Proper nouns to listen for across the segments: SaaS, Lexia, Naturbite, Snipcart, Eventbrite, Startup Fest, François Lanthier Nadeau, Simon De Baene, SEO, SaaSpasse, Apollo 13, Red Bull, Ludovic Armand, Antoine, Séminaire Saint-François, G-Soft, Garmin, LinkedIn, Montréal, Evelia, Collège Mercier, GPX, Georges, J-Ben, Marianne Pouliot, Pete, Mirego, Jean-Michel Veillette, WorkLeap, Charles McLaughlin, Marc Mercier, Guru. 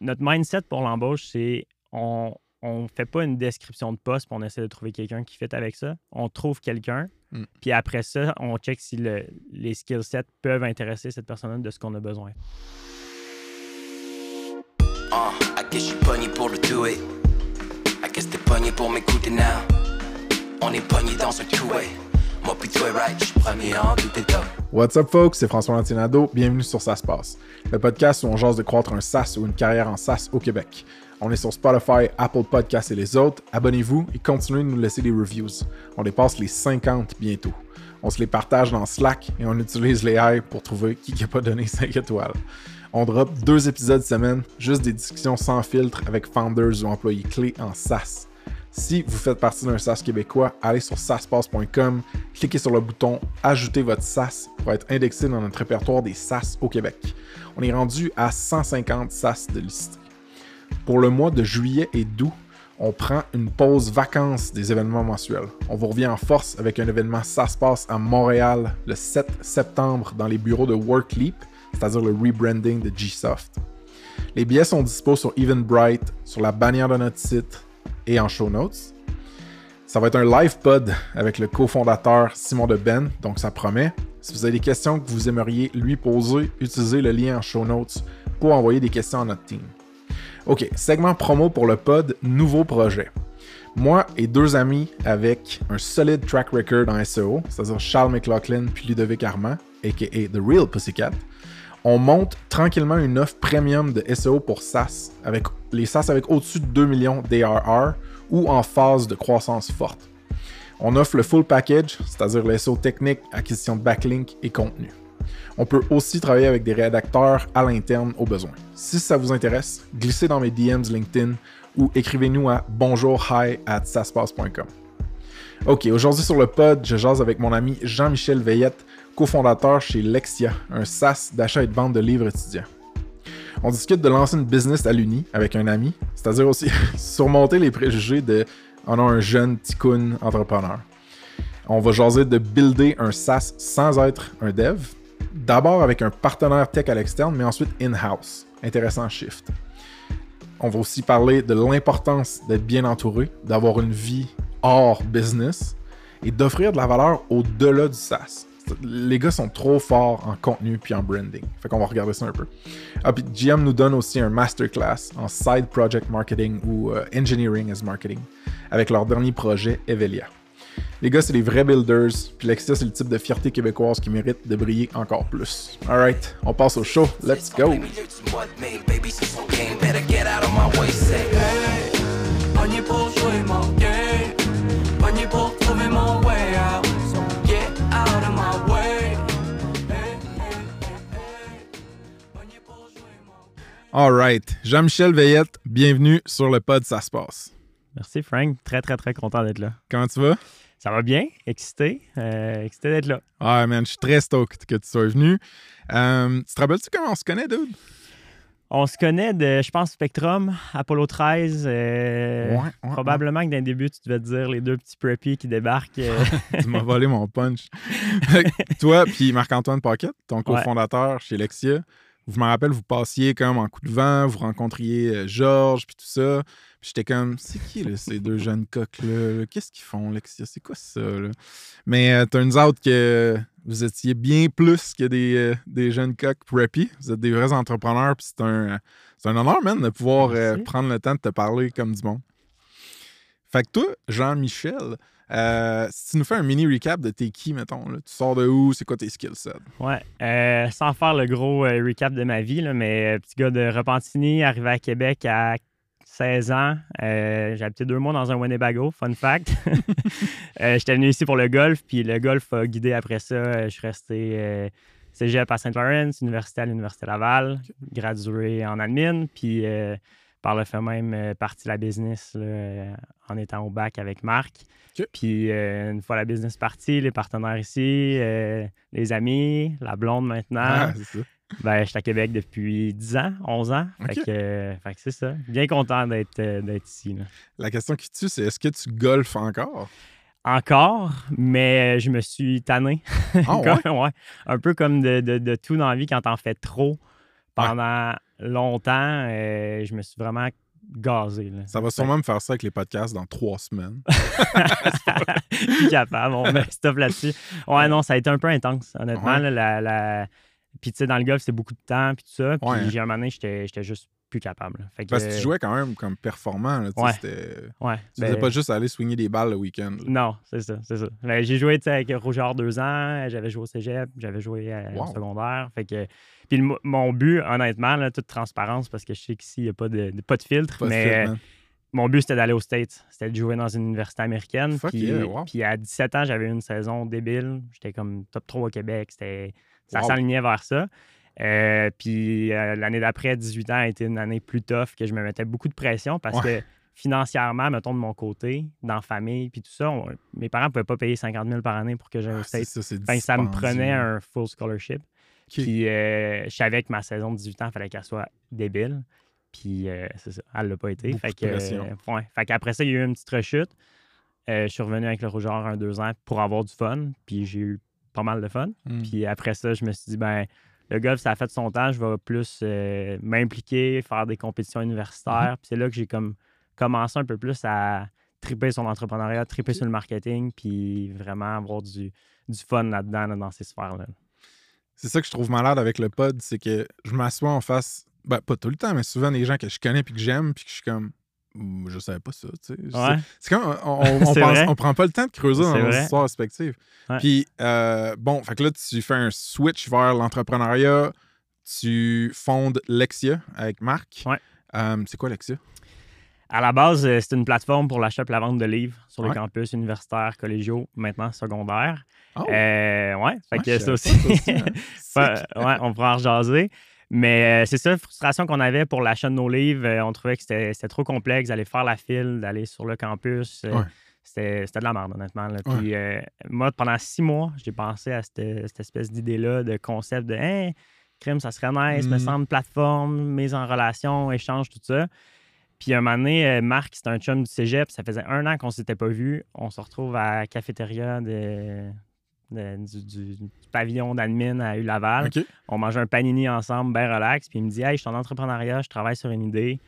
notre mindset pour l'embauche, c'est on fait pas une description de poste puis on essaie de trouver quelqu'un qui fit avec ça. On trouve quelqu'un, puis après ça, on check si les skill sets peuvent intéresser cette personne-là de ce qu'on a besoin. Ah, à que je suis pogné pour le doué. À que c'était pogné pour m'écouter now. On est pogné dans un coué. Moi, puis toi, right, je suis premier en tout état. What's up, folks? C'est François Lanthier Nadeau. Bienvenue sur SaaSpasse, le podcast où on jase de croître un SaaS ou une carrière en SaaS au Québec. On est sur Spotify, Apple Podcasts et les autres. Abonnez-vous et continuez de nous laisser des reviews. On dépasse les 50 bientôt. On se les partage dans Slack et on utilise les AI pour trouver qui n'a pas donné 5 étoiles. On drop 2 épisodes semaine, juste des discussions sans filtre avec founders ou employés clés en SaaS. Si vous faites partie d'un SaaS québécois, allez sur SaaSpasse.com, cliquez sur le bouton « Ajouter votre SaaS » pour être indexé dans notre répertoire des SaaS au Québec. On est rendu à 150 SaaS de listés. Pour le mois de juillet et d'août, on prend une pause vacances des événements mensuels. On vous revient en force avec un événement SaaSpasse à Montréal le 7 septembre dans les bureaux de WorkLeap, c'est-à-dire le rebranding de G-Soft. Les billets sont dispo sur Eventbrite, sur la bannière de notre site et en show notes. Ça va être un live pod avec le cofondateur Simon De Baene, donc ça promet. Si vous avez des questions que vous aimeriez lui poser, utilisez le lien en show notes pour envoyer des questions à notre team. OK, segment promo pour le pod, nouveau projet. Moi et 2 amis avec un solide track record en SEO, c'est-à-dire Charles McLaughlin puis Ludovic Armand, a.k.a. The Real Pussycat, on monte tranquillement une offre premium de SEO pour SaaS, avec les SaaS avec au-dessus de 2 millions d'ARR ou en phase de croissance forte. On offre le full package, c'est-à-dire le SEO technique, acquisition de backlink et contenu. On peut aussi travailler avec des rédacteurs à l'interne au besoin. Si ça vous intéresse, glissez dans mes DMs LinkedIn ou écrivez-nous à bonjourhi@saaspasse.com. OK, aujourd'hui sur le pod, je jase avec mon ami Jean-Michel Veillette, cofondateur chez Lexia, un SaaS d'achat et de vente de livres étudiants. On discute de lancer une business à l'Uni avec un ami, c'est-à-dire aussi surmonter les préjugés de « on a un jeune ticoun entrepreneur ». On va jaser de builder un SaaS sans être un dev, d'abord avec un partenaire tech à l'externe, mais ensuite in-house. Intéressant shift. On va aussi parler de l'importance d'être bien entouré, d'avoir une vie hors business et d'offrir de la valeur au-delà du SaaS. Les gars sont trop forts en contenu puis en branding. Fait qu'on va regarder ça un peu. Ah, puis GM nous donne aussi un masterclass en side project marketing ou engineering as marketing avec leur dernier projet Evelia. Les gars, c'est les vrais builders, puis Lexia, c'est le type de fierté québécoise qui mérite de briller encore plus. Alright, on passe au show. Let's go! Alright, Jean-Michel Veillette, bienvenue sur le pod SaaSpasse. Merci Frank, très content d'être là. Comment tu vas? Ça va bien, excité d'être là. Ah man, je suis très stoked que tu sois venu. Tu te rappelles-tu comment on se connaît, dude? On se connaît de, je pense, Spektrum, Apollo 13. Probablement que d'un début, tu devais te dire les 2 petits preppies qui débarquent. Tu m'as volé mon punch. Toi puis Marc-Antoine Paquet, ton cofondateur chez Lexia. Je me rappelle, vous passiez comme en coup de vent, vous rencontriez Georges, puis tout ça. Puis j'étais comme, c'est qui là, ces 2 jeunes coqs-là? Qu'est-ce qu'ils font, Lexia? C'est quoi ça? Là? Mais turns out que vous étiez bien plus que des jeunes coqs preppy. Vous êtes des vrais entrepreneurs, puis c'est un honneur, man, de pouvoir prendre le temps de te parler comme du monde. Fait que toi, Jean-Michel, si tu nous fais un mini recap de tes qui, mettons, là, tu sors de où, c'est quoi tes skill sets? Ouais, sans faire le gros recap de ma vie, là, mais petit gars de Repentigny, arrivé à Québec à 16 ans, j'ai habité 2 mois dans un Winnebago, fun fact. J'étais venu ici pour le golf, puis le golf a guidé après ça. Je suis resté cégep à Saint-Laurent, université à l'Université Laval, gradué en admin, puis par le fait même, partie de la business là, en étant au bac avec Marc. Okay. Puis une fois la business partie, les partenaires ici, les amis, la blonde maintenant. Ah, c'est ça. Ben, je suis à Québec depuis 10 ans, 11 ans. Okay. Fait que c'est ça. Bien content d'être ici. Là. La question qui tue, c'est est-ce que tu golfes encore? Encore, mais je me suis tanné. Ah, ouais? Un peu comme de tout dans la vie quand t'en fais trop. pendant longtemps. Je me suis vraiment gazé. Là. Ça va sûrement me faire ça avec les podcasts dans 3 semaines. Je suis capable, on me stoppe là-dessus. Ouais, non, ça a été un peu intense, honnêtement. Ouais. Puis, tu sais, dans le golf, c'est beaucoup de temps, puis tout ça. Puis, j'ai un moment donné, j'étais juste plus capable. Là. Fait que, parce que tu jouais quand même comme performant. Là, tu faisais pas juste aller swinguer des balles le week-end. Là. Non, c'est ça. Là, j'ai joué avec Roger 2 ans, j'avais joué au cégep, j'avais joué au secondaire. Fait que, puis mon but, honnêtement, là, toute transparence, parce que je sais qu'ici, il n'y a pas de filtre, mon but, c'était d'aller aux States. C'était de jouer dans une université américaine. Puis, à 17 ans, j'avais une saison débile. J'étais comme top 3 au Québec. Ça s'alignait vers ça. Puis l'année d'après, 18 ans, a été une année plus tough, que je me mettais beaucoup de pression parce que financièrement, mettons de mon côté, dans la famille, puis tout ça, mes parents ne pouvaient pas payer 50 000 par année pour que j'aille au States. Ça me prenait un full scholarship. Okay. Puis je savais que ma saison de 18 ans, il fallait qu'elle soit débile. Puis c'est ça, elle ne l'a pas été. Fait qu'après ça, il y a eu une petite rechute. Je suis revenu avec le Rouge Or 1-2 ans pour avoir du fun. Puis j'ai eu pas mal de fun. Puis après ça, je me suis dit, le golf, ça a fait son temps. Je vais plus m'impliquer, faire des compétitions universitaires. Puis c'est là que j'ai comme commencé un peu plus à triper sur l'entrepreneuriat, triper sur le marketing, puis vraiment avoir du fun là-dedans, là, dans ces sphères-là. C'est ça que je trouve malade avec le pod, c'est que je m'assois en face, pas tout le temps, mais souvent des gens que je connais puis que j'aime, puis que je suis comme... Je savais pas ça, tu sais. C'est comme on prend pas le temps de creuser dans nos histoires respectives. Puis fait que là, tu fais un switch vers l'entrepreneuriat. Tu fondes Lexia avec Marc. C'est quoi Lexia? À la base, c'est une plateforme pour l'achat et la vente de livres sur les campus universitaires, collégiaux, maintenant secondaires. Fait que ça aussi. On pourra en rejaser. Mais c'est ça, la frustration qu'on avait pour l'achat de nos livres. On trouvait que c'était trop complexe d'aller faire la file, d'aller sur le campus. C'était de la merde, honnêtement. Puis moi, pendant 6 mois, j'ai pensé à cette espèce d'idée-là, de concept de crime, ça serait nice, me semble, plateforme, mise en relation, échange, tout ça. Puis un moment donné, Marc, c'était un chum du cégep. Ça faisait 1 an qu'on s'était pas vu. On se retrouve à la cafétéria du pavillon d'admin à U-Laval. On mangeait un panini ensemble, bien relax. Puis il me dit « Hey, je suis en entrepreneuriat, je travaille sur une idée. »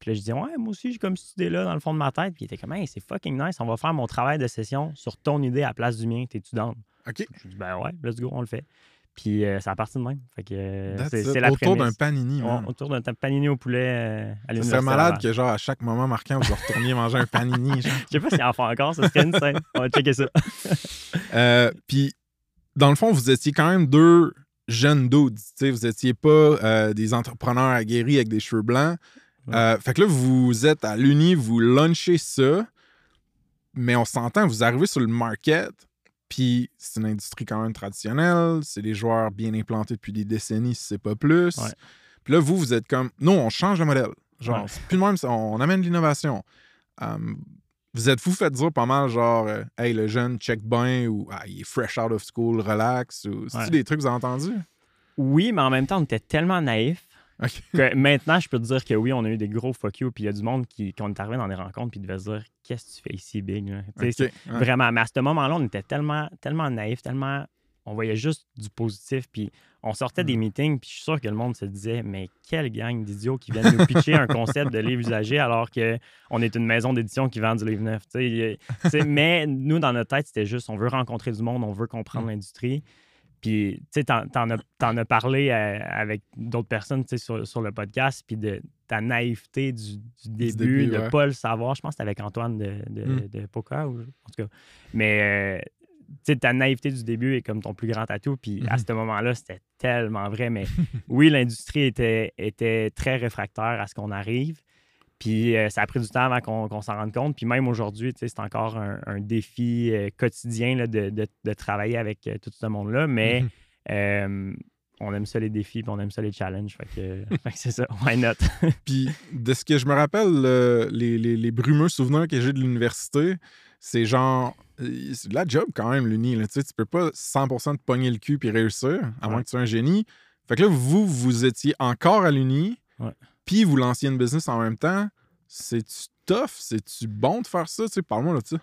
Puis là, je dis « Ouais, moi aussi, j'ai comme cette idée-là dans le fond de ma tête. » Puis il était comme « Hey, c'est fucking nice, on va faire mon travail de session sur ton idée à la place du mien, t'es-tu down? » Je dis « Ben ouais, let's go, on le fait. » Puis c'est à partir de même. Fait que c'est la autour d'un panini. Autour d'un panini au poulet à l'université. C'est malade que genre à chaque moment marquant, vous retourniez manger un panini. Je sais pas s'il en fait encore, ça serait une scène. On va checker ça. Puis dans le fond, vous étiez quand même 2 jeunes dudes. Vous étiez pas des entrepreneurs aguerris avec des cheveux blancs. Fait que là, vous êtes à l'Uni, vous launchez ça, mais on s'entend, vous arrivez sur le market. Puis c'est une industrie quand même traditionnelle, c'est des joueurs bien implantés depuis des décennies, si c'est pas plus. Puis là, vous êtes comme, non, on change le modèle. Genre, c'est plus le même, on amène de l'innovation. Vous faites dire pas mal, genre, hey, le jeune, check bain, ou il est fresh out of school, relax, ou c'est-tu des trucs que vous avez entendus? Oui, mais en même temps, on était tellement naïfs. Que maintenant, je peux te dire que oui, on a eu des gros fuck you, puis il y a du monde qu'on est arrivé dans des rencontres, puis devait se dire « Qu'est-ce que tu fais ici, Big? » Vraiment, mais à ce moment-là, on était tellement, tellement naïfs, tellement... On voyait juste du positif, puis on sortait des meetings, puis je suis sûr que le monde se disait « Mais quelle gang d'idiots qui viennent nous pitcher un concept de livre usagé alors qu'on est une maison d'édition qui vend du livre neuf. » Mais nous, dans notre tête, c'était juste « On veut rencontrer du monde, on veut comprendre l'industrie. » Puis, tu sais, t'en as parlé avec d'autres personnes, tu sais, sur le podcast, puis de ta naïveté du début, de pas le savoir. Je pense que c'était avec Antoine de Pocah, ou en tout cas. Mais, tu sais, ta naïveté du début est comme ton plus grand atout. Puis à ce moment-là, c'était tellement vrai. Mais oui, l'industrie était très réfractaire à ce qu'on arrive. Puis ça a pris du temps avant qu'on s'en rende compte. Puis même aujourd'hui, tu sais, c'est encore un défi quotidien là, de travailler avec tout ce monde-là. Mais on aime ça les défis, puis on aime ça les challenges. Fait que c'est ça, why not? Puis de ce que je me rappelle, les brumeux souvenirs que j'ai de l'université, c'est genre... C'est de la job quand même, l'Uni. Tu sais, tu peux pas 100% te pogner le cul puis réussir, à moins que tu sois un génie. Fait que là, vous étiez encore à l'Uni. Puis vous lanciez une business en même temps, c'est-tu tough? C'est-tu bon de faire ça? Parle-moi là-dessus.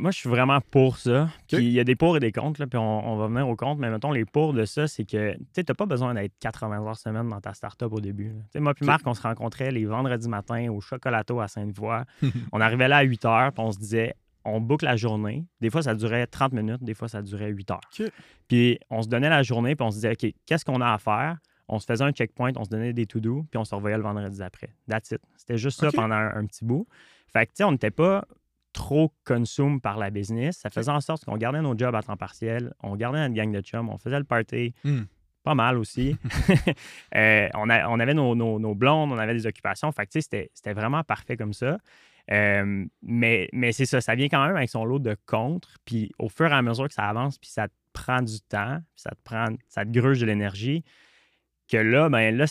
Moi, je suis vraiment pour ça. Okay. Puis il y a des pour et des contre, là, puis on va venir aux contre. Mais mettons, les pour de ça, c'est que tu sais, t'as pas besoin d'être 80 heures semaine dans ta start-up au début. Moi puis Marc, on se rencontrait les vendredis matins au Chocolato à Sainte-Voie. On arrivait là à 8 heures, puis on se disait, on boucle la journée. Des fois, ça durait 30 minutes, des fois, ça durait 8 heures. Okay. Puis on se donnait la journée, puis on se disait, OK, qu'est-ce qu'on a à faire? On se faisait un checkpoint, on se donnait des to-do, puis on se revoyait le vendredi après. That's it. C'était juste ça pendant un petit bout. Fait que, tu sais, on n'était pas trop consume par la business. Ça faisait en sorte qu'on gardait nos jobs à temps partiel, on gardait notre gang de chums, on faisait le party, pas mal aussi. On avait nos blondes, on avait des occupations. Fait que, tu sais, c'était vraiment parfait comme ça. Mais c'est ça, ça vient quand même avec son lot de contre. Puis au fur et à mesure que ça avance, puis ça te prend du temps, puis ça te gruge de l'énergie, que là, ben là,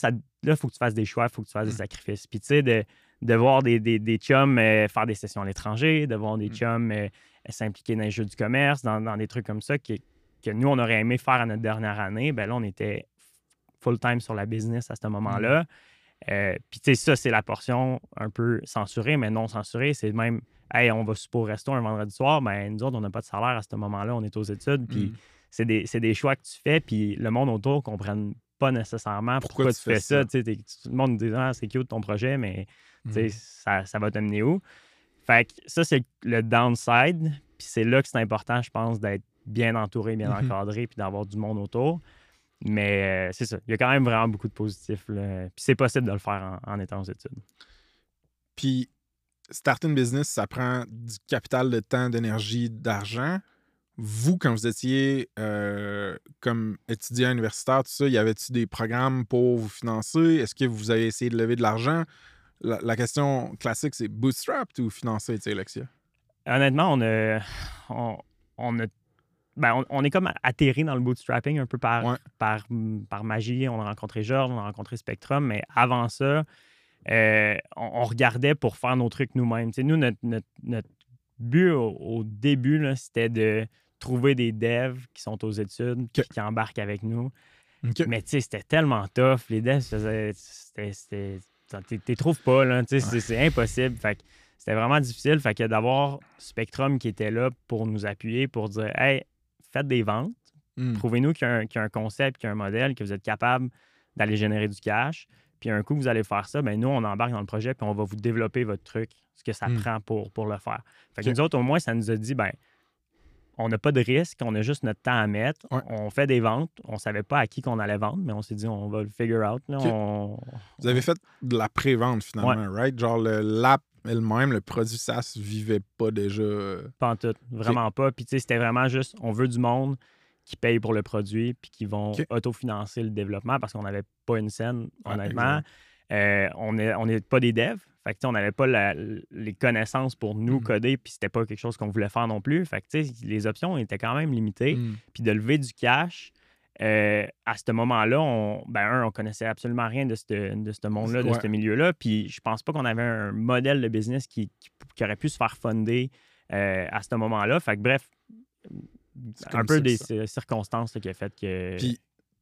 faut que tu fasses des choix, il faut que tu fasses des sacrifices. Puis tu sais, de voir des chums faire des sessions à l'étranger, de voir des chums s'impliquer dans les jeux du commerce, dans des trucs comme ça que nous, on aurait aimé faire à notre dernière année, ben là, on était full-time sur la business à ce moment-là. Puis tu sais, ça, c'est la portion un peu censurée, mais non censurée. C'est même, hey, on va souper au resto un vendredi soir, ben nous autres, on n'a pas de salaire à ce moment-là, on est aux études, puis c'est des choix que tu fais, puis le monde autour comprenne pas nécessairement pourquoi tu fais ça. Tout le monde nous dit, ah, c'est cute ton projet, mais ça va t'amener où? Fait que ça, c'est le downside. Puis c'est là que c'est important, je pense, d'être bien entouré, bien encadré, puis d'avoir du monde autour. Mais c'est ça, il y a quand même vraiment beaucoup de positifs, là. Puis c'est possible de le faire en étant aux études. Puis starter une business, ça prend du capital de temps, d'énergie, d'argent. Vous, quand vous étiez comme étudiant universitaire, tout ça, y avait-tu des programmes pour vous financer? Est-ce que vous avez essayé de lever de l'argent? La question classique, c'est bootstrapped ou financé, tu sais, Lexia? Honnêtement, on est comme atterri dans le bootstrapping un peu par magie. On a rencontré Georges, on a rencontré Spektrum, mais avant ça, on regardait pour faire nos trucs nous-mêmes. Tu sais, nous, notre but au début, là, c'était de trouver des devs qui sont aux études, qui embarquent avec nous. Okay. Mais tu sais, c'était tellement tough. Les devs, t'es trouves pas, là. Tu sais, c'est impossible. Fait que c'était vraiment difficile. Fait que d'avoir Spektrum qui était là pour nous appuyer, pour dire, hey, faites des ventes. Prouvez-nous qu'il y a un concept, qu'il y a un modèle, que vous êtes capable d'aller générer du cash. Puis un coup, vous allez faire ça, ben nous, on embarque dans le projet, puis on va vous développer votre truc, ce que ça prend pour le faire. Fait que nous autres, au moins, ça nous a dit, ben on n'a pas de risque, on a juste notre temps à mettre. Ouais. On fait des ventes. On ne savait pas à qui qu'on allait vendre, mais on s'est dit, on va le figure out. Là, Vous avez fait de la pré-vente, finalement, right? Genre, l'app elle-même, le produit SaaS vivait pas déjà... Pas en tout, vraiment pas. Puis tu sais, c'était vraiment juste, on veut du monde qui payent pour le produit puis qui vont autofinancer le développement parce qu'on n'avait pas une scène, honnêtement. On n'est pas des devs. Fait que, on n'avait pas les connaissances pour nous coder, puis c'était pas quelque chose qu'on voulait faire non plus. Fait que, les options étaient quand même limitées. Puis de lever du cash, à ce moment-là, on connaissait absolument rien de ce monde-là, de ce milieu-là. Puis je pense pas qu'on avait un modèle de business qui aurait pu se faire funder à ce moment-là. Fait que bref... un peu des circonstances là, qui a fait que... Puis,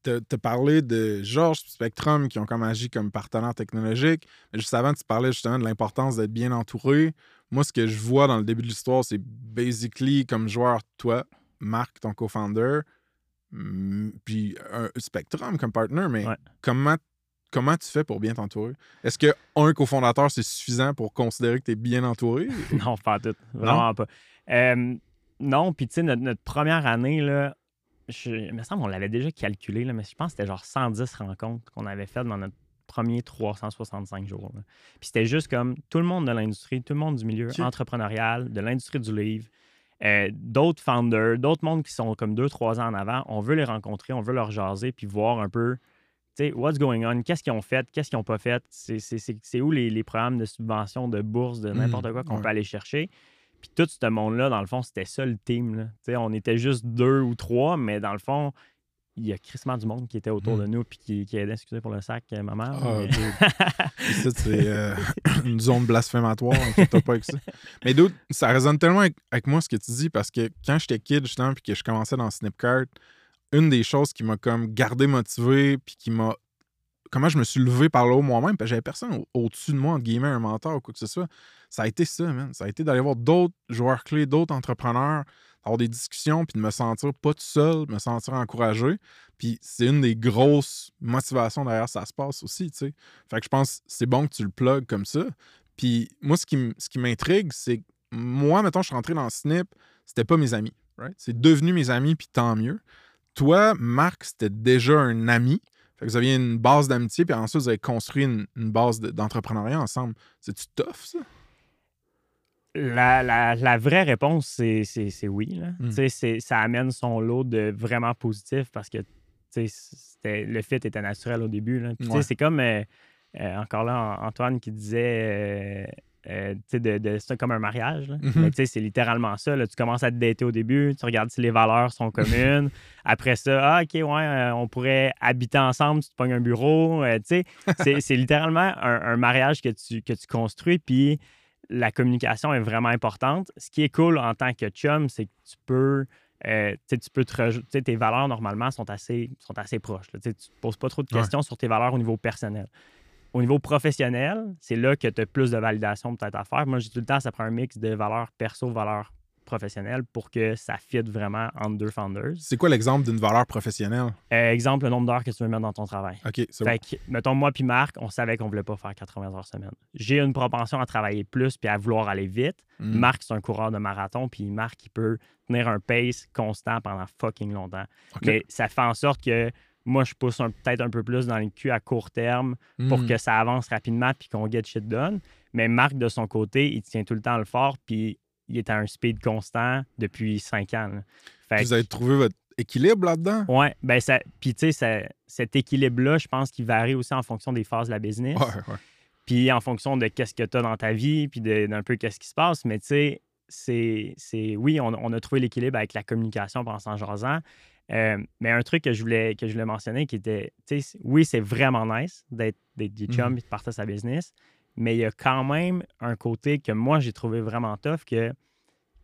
tu as parlé de Georges et Spektrum qui ont comme agi comme partenaire technologique. Juste avant, tu parlais justement de l'importance d'être bien entouré. Moi, ce que je vois dans le début de l'histoire, c'est basically comme joueur, toi, Marc, ton co-founder, puis un Spektrum comme partner, mais comment tu fais pour bien t'entourer? Est-ce qu'un cofondateur, c'est suffisant pour considérer que tu es bien entouré? Non, pas tout. Vraiment pas. Non, puis tu sais, notre première année, là, il me semble qu'on l'avait déjà calculé, là, mais je pense que c'était genre 110 rencontres qu'on avait faites dans notre premier 365 jours. Puis c'était juste comme tout le monde de l'industrie, tout le monde du milieu entrepreneurial, de l'industrie du livre, d'autres founders, d'autres mondes qui sont comme 2-3 ans en avant. On veut les rencontrer, on veut leur jaser, puis voir un peu, tu sais, what's going on, qu'est-ce qu'ils ont fait, qu'est-ce qu'ils n'ont pas fait, c'est où les programmes de subvention, de bourse, de n'importe quoi qu'on peut aller chercher. Puis tout ce monde-là, dans le fond, c'était ça le team, là. T'sais, on était juste 2 ou 3, mais dans le fond, il y a crissement du monde qui était autour de nous puis qui aidait, excusez pour le sac, maman. Ah, mais... ça, c'est une zone blasphématoire, t'as pas avec ça. Mais d'autres, ça résonne tellement avec moi ce que tu dis, parce que quand j'étais kid, justement, puis que je commençais dans Snipcart, une des choses qui m'a comme gardé motivé puis qui m'a comment je me suis levé par là haut moi-même, parce que j'avais personne au-dessus de moi, entre guillemets, un mentor ou quoi que ce soit. Ça a été ça, man. Ça a été d'aller voir d'autres joueurs clés, d'autres entrepreneurs, d'avoir des discussions, puis de me sentir pas tout seul, de me sentir encouragé. Puis c'est une des grosses motivations derrière SaaSpasse aussi, tu sais. Fait que je pense que c'est bon que tu le plugues comme ça. Puis moi, ce qui m'intrigue, c'est que moi, mettons, je suis rentré dans Snip, c'était pas mes amis, right? C'est devenu mes amis, puis tant mieux. Toi, Marc, c'était déjà un ami. Fait que vous aviez une base d'amitié, puis ensuite, vous avez construit une base d'entrepreneuriat ensemble. C'est-tu tough, ça? La vraie réponse, c'est oui. Là. Ça amène son lot de vraiment positif parce que le fit était naturel au début. Là. Puis, c'est comme, encore là, Antoine qui disait... c'est comme un mariage. Là. Mais c'est littéralement ça. Là. Tu commences à te dater au début, tu regardes si les valeurs sont communes. Après ça, on pourrait habiter ensemble, tu te pognes un bureau. C'est littéralement un mariage que tu construis. Puis la communication est vraiment importante. Ce qui est cool en tant que chum, c'est que tes valeurs normalement sont assez proches. Tu ne te poses pas trop de questions sur tes valeurs au niveau personnel. Au niveau professionnel, c'est là que tu as plus de validation peut-être à faire. Moi, j'ai tout le temps, ça prend un mix de valeurs perso, valeurs professionnelles pour que ça fitte vraiment entre deux founders. C'est quoi l'exemple d'une valeur professionnelle? Exemple, le nombre d'heures que tu veux mettre dans ton travail. OK, c'est bon. Fait que, mettons, moi puis Marc, on savait qu'on ne voulait pas faire 80 heures semaine. J'ai une propension à travailler plus puis à vouloir aller vite. Marc, c'est un coureur de marathon, puis Marc, il peut tenir un pace constant pendant fucking longtemps. Okay. Mais ça fait en sorte que moi, je pousse peut-être un peu plus dans le cul à court terme pour que ça avance rapidement puis qu'on get shit done. Mais Marc, de son côté, il tient tout le temps le fort puis il est à un speed constant depuis 5 ans. Fait que... Vous avez trouvé votre équilibre là-dedans? Oui. Ben ça... Puis tu sais, cet équilibre-là, je pense qu'il varie aussi en fonction des phases de la business. Ouais. Puis en fonction de qu'est-ce que tu as dans ta vie puis d'un peu qu'est-ce qui se passe. Mais tu sais, oui, on a trouvé l'équilibre avec la communication en s'en jasant. Mais un truc que je voulais mentionner qui était, oui, c'est vraiment nice d'être des chums et de partager sa business, mais il y a quand même un côté que moi, j'ai trouvé vraiment tough que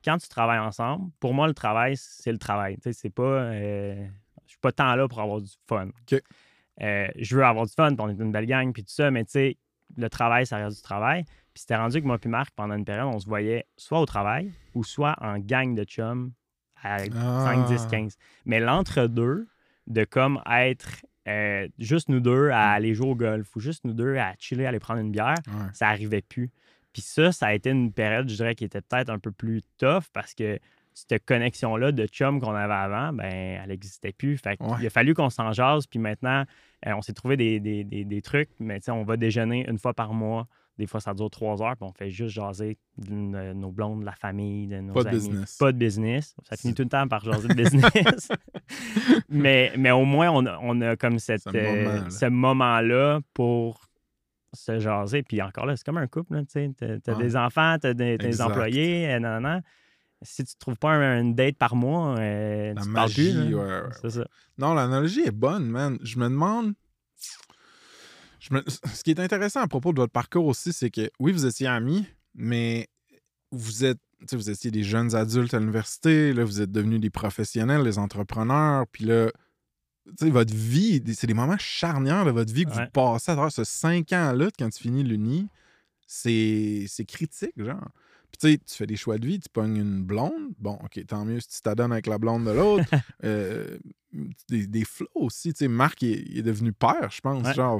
quand tu travailles ensemble, pour moi, le travail, c'est le travail. C'est pas, je suis pas tant là pour avoir du fun. Okay. Je veux avoir du fun, puis on est une belle gang, puis tout ça, mais le travail, ça reste du travail. Puis c'était rendu que moi puis Marc, pendant une période, on se voyait soit au travail ou soit en gang de chums à 5, 10, 15. Mais l'entre-deux, de comme être juste nous deux à aller jouer au golf ou juste nous deux à chiller, aller prendre une bière, ça n'arrivait plus. Puis ça a été une période, je dirais, qui était peut-être un peu plus tough parce que cette connexion-là de chum qu'on avait avant, ben elle n'existait plus. Fait qu'il a fallu qu'on s'en jase. Puis maintenant, on s'est trouvé des trucs, mais on va déjeuner une fois par mois. Des fois, ça dure 3 heures, puis on fait juste jaser de nos blondes, de la famille, de nos amis. Pas de business. Pas de business. Ça finit tout le temps par jaser de business. mais au moins, on a comme ce moment-là pour se jaser. Puis encore là, c'est comme un couple. Tu sais, t'as des enfants, t'as des employés. Si tu ne trouves pas une date par mois, tu ne parles plus. Ouais. C'est ça. Non, l'analogie est bonne, man. Je me demande... Ce qui est intéressant à propos de votre parcours aussi, c'est que, oui, vous étiez amis, mais vous étiez des jeunes adultes à l'université, là, vous êtes devenus des professionnels, des entrepreneurs, puis là, votre vie, c'est des moments charnières de votre vie que vous passez à travers ce 5 ans-là, quand tu finis l'uni, c'est critique, genre. Puis tu fais des choix de vie, tu pognes une blonde, bon, OK, tant mieux si tu t'adonnes avec la blonde de l'autre, des flots aussi, Marc, il est devenu père, je pense, genre,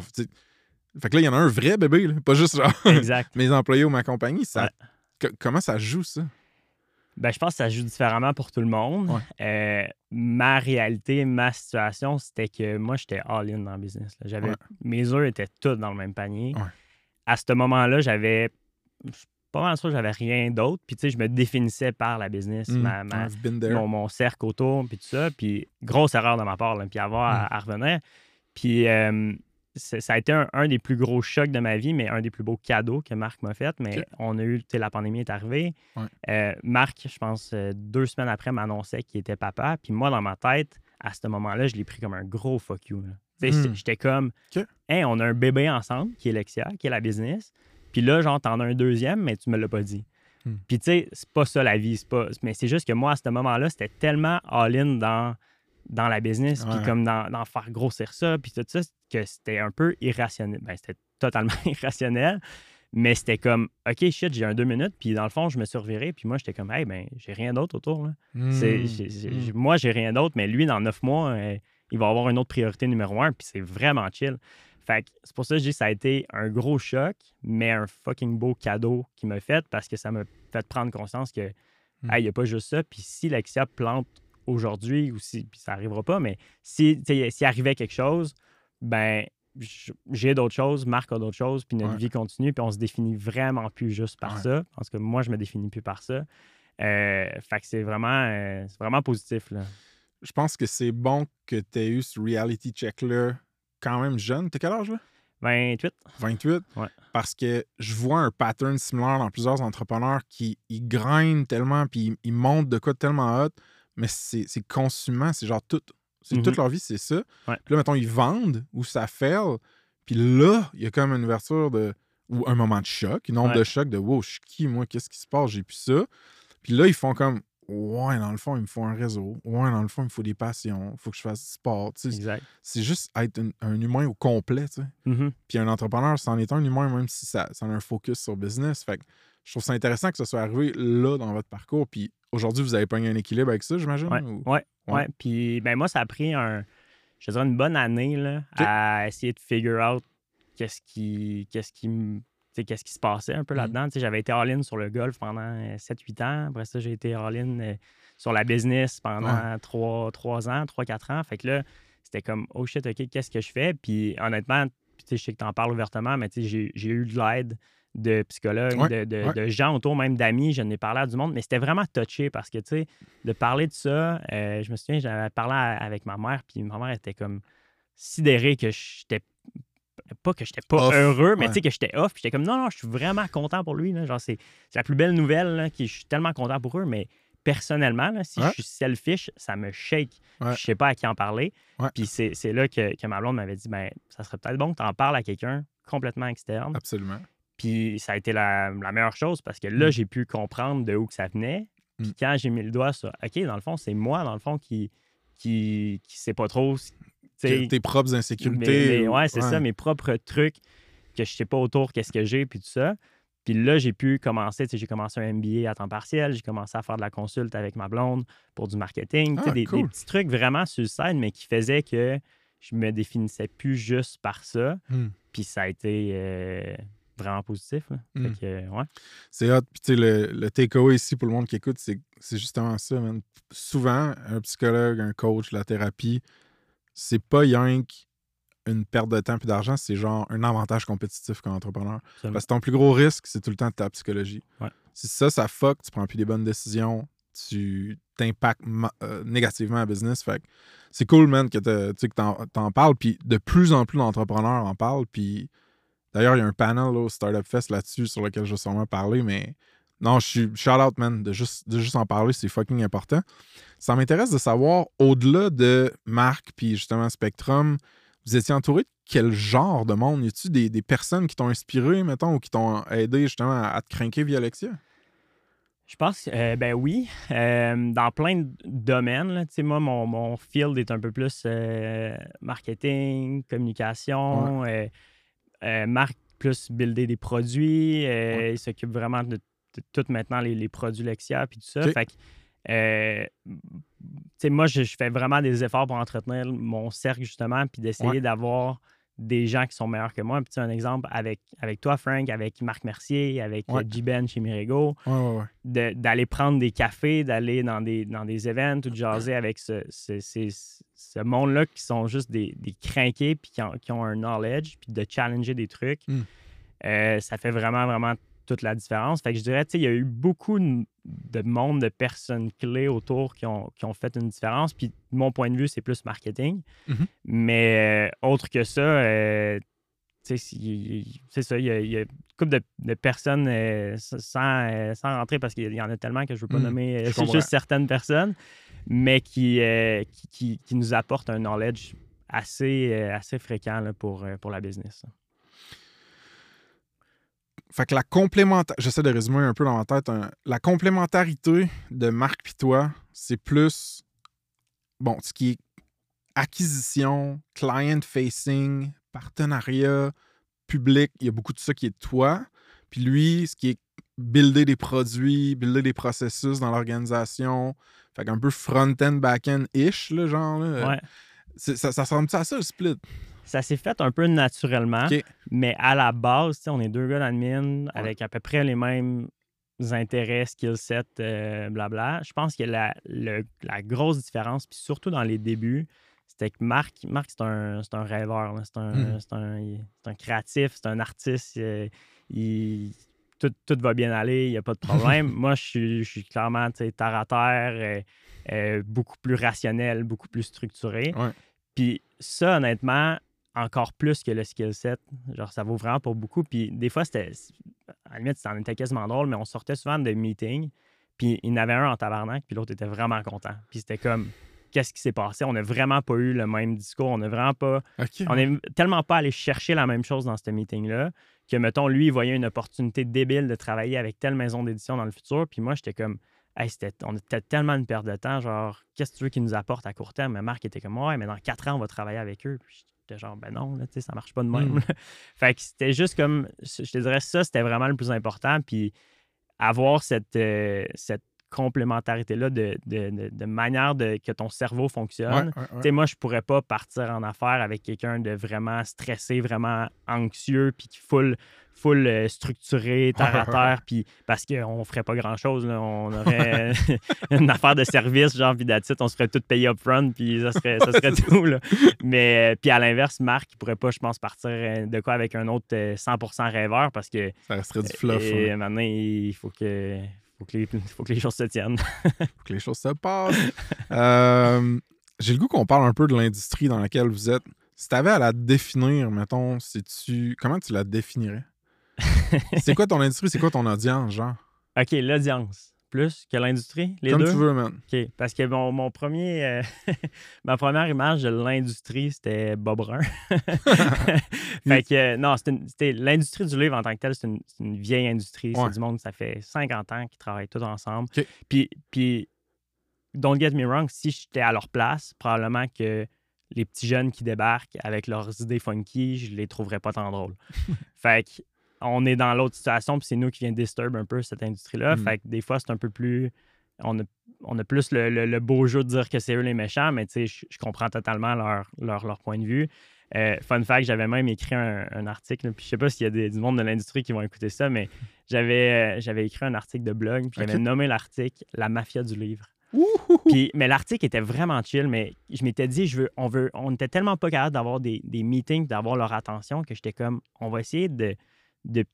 fait que là, il y en a un vrai bébé, là, pas juste genre mes employés ou ma compagnie, ça, comment ça joue ça? Ben, je pense que ça joue différemment pour tout le monde. Ouais. Ma réalité, ma situation, c'était que moi, j'étais all-in dans le business. Là. Mes œufs étaient tous dans le même panier. Ouais. À ce moment-là, pas mal sûr que j'avais rien d'autre. Puis, je me définissais par la business, mon cercle autour, puis tout ça. Puis, grosse erreur de ma part, là, puis avoir à revenir. Puis, ça a été un des plus gros chocs de ma vie, mais un des plus beaux cadeaux que Marc m'a fait. Mais on a eu, la pandémie est arrivée. Ouais. Marc, je pense, 2 semaines après, m'annonçait qu'il était papa. Puis moi, dans ma tête, à ce moment-là, je l'ai pris comme un gros fuck you. J'étais comme, hey, on a un bébé ensemble, qui est Lexia, qui est la business. Puis là, genre, t'en as un deuxième, mais tu me l'as pas dit. Puis tu sais, c'est pas ça la vie. Mais c'est juste que moi, à ce moment-là, c'était tellement all-in dans dans la business, puis comme d'en faire grossir ça, puis tout ça, que c'était un peu irrationnel. Ben, c'était totalement irrationnel, mais c'était comme, OK, shit, j'ai un 2 minutes, puis dans le fond, je me suis reviré, puis moi, j'étais comme, hey, ben, j'ai rien d'autre autour. Là. Moi, j'ai rien d'autre, mais lui, dans 9 mois, il va avoir une autre priorité numéro 1, puis c'est vraiment chill. Fait que c'est pour ça que je dis que ça a été un gros choc, mais un fucking beau cadeau qu'il m'a fait, parce que ça m'a fait prendre conscience que, hey, il n'y a pas juste ça, puis si Lexia plante aujourd'hui, ou si, puis ça n'arrivera pas, mais s'il arrivait quelque chose, ben j'ai d'autres choses, Marc a d'autres choses, puis notre vie continue, puis on se définit vraiment plus juste par ça. Parce que moi, je me définis plus par ça. Fait que c'est vraiment positif. Là. Je pense que c'est bon que tu aies eu ce reality check-là quand même jeune. T'as quel âge, là? 28. 28? Ouais. Parce que je vois un pattern similaire dans plusieurs entrepreneurs qui ils grignent tellement, puis ils montent de quoi tellement hot, mais c'est consumant, c'est genre tout. C'est toute leur vie, c'est ça. Ouais. Puis là, mettons, ils vendent ou ça fail. Puis là, il y a comme une ouverture de... ou un moment de choc, une onde de choc de « Wow, je suis qui, moi? Qu'est-ce qui se passe? J'ai plus ça. » Puis là, ils font comme « Ouais, dans le fond, il me faut un réseau. Ouais, dans le fond, il me faut des passions. Il faut que je fasse du sport. » C'est juste être un humain au complet. Tu sais. Puis un entrepreneur, c'en est un humain, même si ça a un focus sur business. Fait que je trouve ça intéressant que ça soit arrivé là dans votre parcours. Puis aujourd'hui, vous avez pogné un équilibre avec ça, j'imagine? Ouais. Puis ben moi, ça a pris une bonne année là, à essayer de figure out qu'est-ce qui se passait un peu là-dedans. J'avais été all-in sur le golf pendant 7-8 ans. Après ça, j'ai été all-in sur la business pendant 3-4 ans. Fait que là, c'était comme « Oh shit, OK, qu'est-ce que je fais? » Puis honnêtement, je sais que tu en parles ouvertement, mais j'ai eu de l'aide de psychologues, de gens autour, même d'amis. Je n'ai parlé à du monde, mais c'était vraiment touché parce que, tu sais, de parler de ça, je me souviens, j'avais parlé avec ma mère, puis ma mère était comme sidérée que j'étais pas off, heureux, mais tu sais, que j'étais off. Puis j'étais comme, non, je suis vraiment content pour lui. Là. Genre, c'est la plus belle nouvelle, là, je suis tellement content pour eux, mais personnellement, là, si je suis selfish, ça me shake. Je sais pas à qui en parler. Puis c'est là que ma blonde m'avait dit, ben, ça serait peut-être bon que tu en parles à quelqu'un complètement externe. Absolument. Puis ça a été la meilleure chose parce que là, j'ai pu comprendre de où que ça venait. Puis quand j'ai mis le doigt sur « OK, dans le fond, c'est moi, dans le fond, qui sait pas trop... » Tes propres insécurités. Oui, c'est ça, mes propres trucs que je sais pas autour, qu'est-ce que j'ai, puis tout ça. Puis là, j'ai pu commencer, j'ai commencé un MBA à temps partiel, j'ai commencé à faire de la consulte avec ma blonde pour du marketing, des petits trucs vraiment suicides, mais qui faisaient que je me définissais plus juste par ça. Puis ça a été... vraiment positif. C'est hot. Puis tu sais, le takeaway ici pour le monde qui écoute, c'est justement ça, man. Souvent, un psychologue, un coach, la thérapie, c'est pas yank une perte de temps et d'argent, c'est genre un avantage compétitif comme entrepreneur. Absolument. Parce que ton plus gros risque, c'est tout le temps de ta psychologie. Ouais. Si ça fuck, tu prends plus les bonnes décisions, tu t'impactes négativement à business. Fait que c'est cool, man, que t'en parles. Puis de plus en plus d'entrepreneurs en parlent. Puis d'ailleurs, il y a un panel là, au Startup Fest là-dessus sur lequel je vais sûrement parler, mais non, je suis shout-out, man, de juste en parler, c'est fucking important. Ça m'intéresse de savoir, au-delà de Marc puis justement Spektrum, vous étiez entouré de quel genre de monde? Y a-tu des personnes qui t'ont inspiré, mettons, ou qui t'ont aidé justement à te cranker via Lexia? Je pense, ben oui, dans plein de domaines. Là, moi, mon field est un peu plus marketing, communication... Marc, plus builder des produits. Il s'occupe vraiment de tout maintenant, les produits Lexia puis tout ça. Fait que, moi, je fais vraiment des efforts pour entretenir mon cercle, justement, puis d'essayer d'avoir des gens qui sont meilleurs que moi. Puis un exemple avec toi, Frank, avec Marc Mercier, avec J-Ben chez Mirego, d'aller prendre des cafés, d'aller dans des events ou de jaser avec ce monde-là qui sont juste des crinqués puis qui ont un knowledge, puis de challenger des trucs. Ça fait vraiment, vraiment toute la différence. Fait que je dirais, tu sais, il y a eu beaucoup de monde, de personnes clés autour qui ont fait une différence. Puis, de mon point de vue, c'est plus marketing. Mais autre que ça, tu sais, c'est ça, il y a une couple de personnes sans rentrer parce qu'il y en a tellement que je ne veux pas nommer juste certaines personnes, mais qui nous apportent un knowledge assez fréquent là, pour la business. Fait que la complémentarité, j'essaie de résumer un peu dans ma tête, la complémentarité de Marc pis toi, c'est plus, bon, ce qui est acquisition, client-facing, partenariat, public. Il y a beaucoup de ça qui est toi. Puis lui, ce qui est builder des produits, builder des processus dans l'organisation. Fait qu'un peu front-end, back-end-ish, là, genre. Là. Ouais. Ça ressemble-tu à ça, le split? Ça s'est fait un peu naturellement, okay. Mais à la base, on est deux gars d'admin avec à peu près les mêmes intérêts, skill set, blabla. Je pense que la grosse différence, puis surtout dans les débuts, c'était que Marc c'est un rêveur, là. C'est un créatif, c'est un artiste, tout va bien aller, il n'y a pas de problème. Moi, je suis clairement terre à terre, beaucoup plus rationnel, beaucoup plus structuré. Ouais. Puis ça, honnêtement, encore plus que le skill set, genre ça vaut vraiment pour beaucoup. Puis des fois, c'était, à la limite, ça en était quasiment drôle, mais on sortait souvent de meetings, puis il y en avait un en tabarnak, puis l'autre était vraiment content. Puis c'était comme, qu'est-ce qui s'est passé? On n'a vraiment pas eu le même discours, on n'a vraiment pas... Okay. On n'est tellement pas allé chercher la même chose dans ce meeting-là que, mettons, lui, il voyait une opportunité débile de travailler avec telle maison d'édition dans le futur, puis moi, j'étais comme... Hey, on était tellement une perte de temps, genre, qu'est-ce que tu veux qu'ils nous apportent à court terme? Mais Marc était comme, ouais, mais dans 4 ans, on va travailler avec eux. Puis j'étais genre, ben non, là, ça marche pas de même. Fait que c'était juste comme, je te dirais, ça, c'était vraiment le plus important. Puis avoir cette complémentarité-là de manière que ton cerveau fonctionne. Ouais. Moi, je pourrais pas partir en affaires avec quelqu'un de vraiment stressé, vraiment anxieux, puis qui full structuré, terre à terre, puis parce qu'on ferait pas grand-chose. Là, on aurait une affaire de service, genre, puis on se ferait tout payer upfront, puis ça serait tout. Là. Mais puis à l'inverse, Marc, il pourrait pas, je pense, partir de quoi avec un autre 100% rêveur, parce que... Ça resterait du fluff. Et maintenant, il faut que... Faut que les choses se tiennent. Faut que les choses se passent. J'ai le goût qu'on parle un peu de l'industrie dans laquelle vous êtes. Si tu avais à la définir, mettons, comment tu la définirais? C'est quoi ton industrie? C'est quoi ton audience, genre? OK, l'audience. Plus que l'industrie? Les deux? Comme tu veux, man. OK, parce que ma première image de l'industrie, c'était Bob Run. Fait que, non, c'était l'industrie du livre en tant que telle, c'est une vieille industrie. Ouais. C'est du monde, ça fait 50 ans qu'ils travaillent tous ensemble. Okay. Puis, don't get me wrong, si j'étais à leur place, probablement que les petits jeunes qui débarquent avec leurs idées funky, je les trouverais pas tant drôles. Fait que, on est dans l'autre situation, puis c'est nous qui vient disturber un peu cette industrie-là. Fait que des fois, c'est un peu plus... On a plus le beau jeu de dire que c'est eux les méchants, mais tu sais, je comprends totalement leur point de vue. Fun fact, j'avais même écrit un article, puis je sais pas s'il y a du monde de l'industrie qui vont écouter ça, mais j'avais écrit un article de blog, puis j'avais nommé l'article « La mafia du livre ». Mais l'article était vraiment chill, mais je m'étais dit, on était tellement pas capable d'avoir des meetings, d'avoir leur attention, que j'étais comme, on va essayer de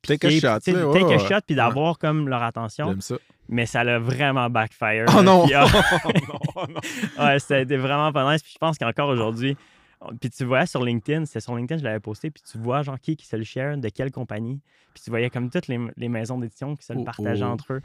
piquer, take a shot, puis d'avoir comme leur attention. J'aime ça. Mais ça l'a vraiment backfire. Oh non! Oh non. Ouais, c'était vraiment pas nice. Puis je pense qu'encore aujourd'hui, puis tu vois sur LinkedIn, c'est sur LinkedIn, je l'avais posté, puis tu vois genre qui se le share, de quelle compagnie. Puis tu voyais comme toutes les maisons d'édition qui se le partageaient entre eux.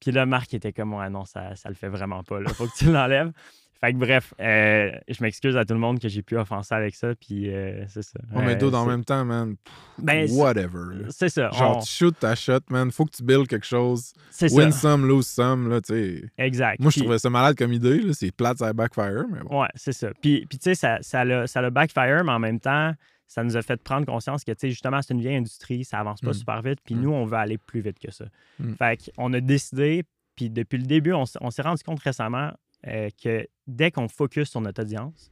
Puis là, Marc était comme, ouais, non, ça le fait vraiment pas, là. Faut que tu l'enlèves. Fait que bref, je m'excuse à tout le monde que j'ai pu offenser avec ça, puis c'est ça. On met deux dans le même temps, man. Ben, whatever. C'est ça. Genre, tu shoot ta shot, man. Faut que tu builds quelque chose. C'est Win ça. Some, lose some, là, tu sais. Exact. Moi, je trouvais ça malade comme idée, là. C'est plate, ça backfire, mais bon. Ouais, c'est ça. Puis tu sais, ça le backfire, mais en même temps, ça nous a fait prendre conscience que, tu sais, justement, c'est une vieille industrie, ça avance pas super vite, puis nous, on veut aller plus vite que ça. Fait qu'on a décidé, puis depuis le début, on s'est rendu compte récemment que dès qu'on focus sur notre audience,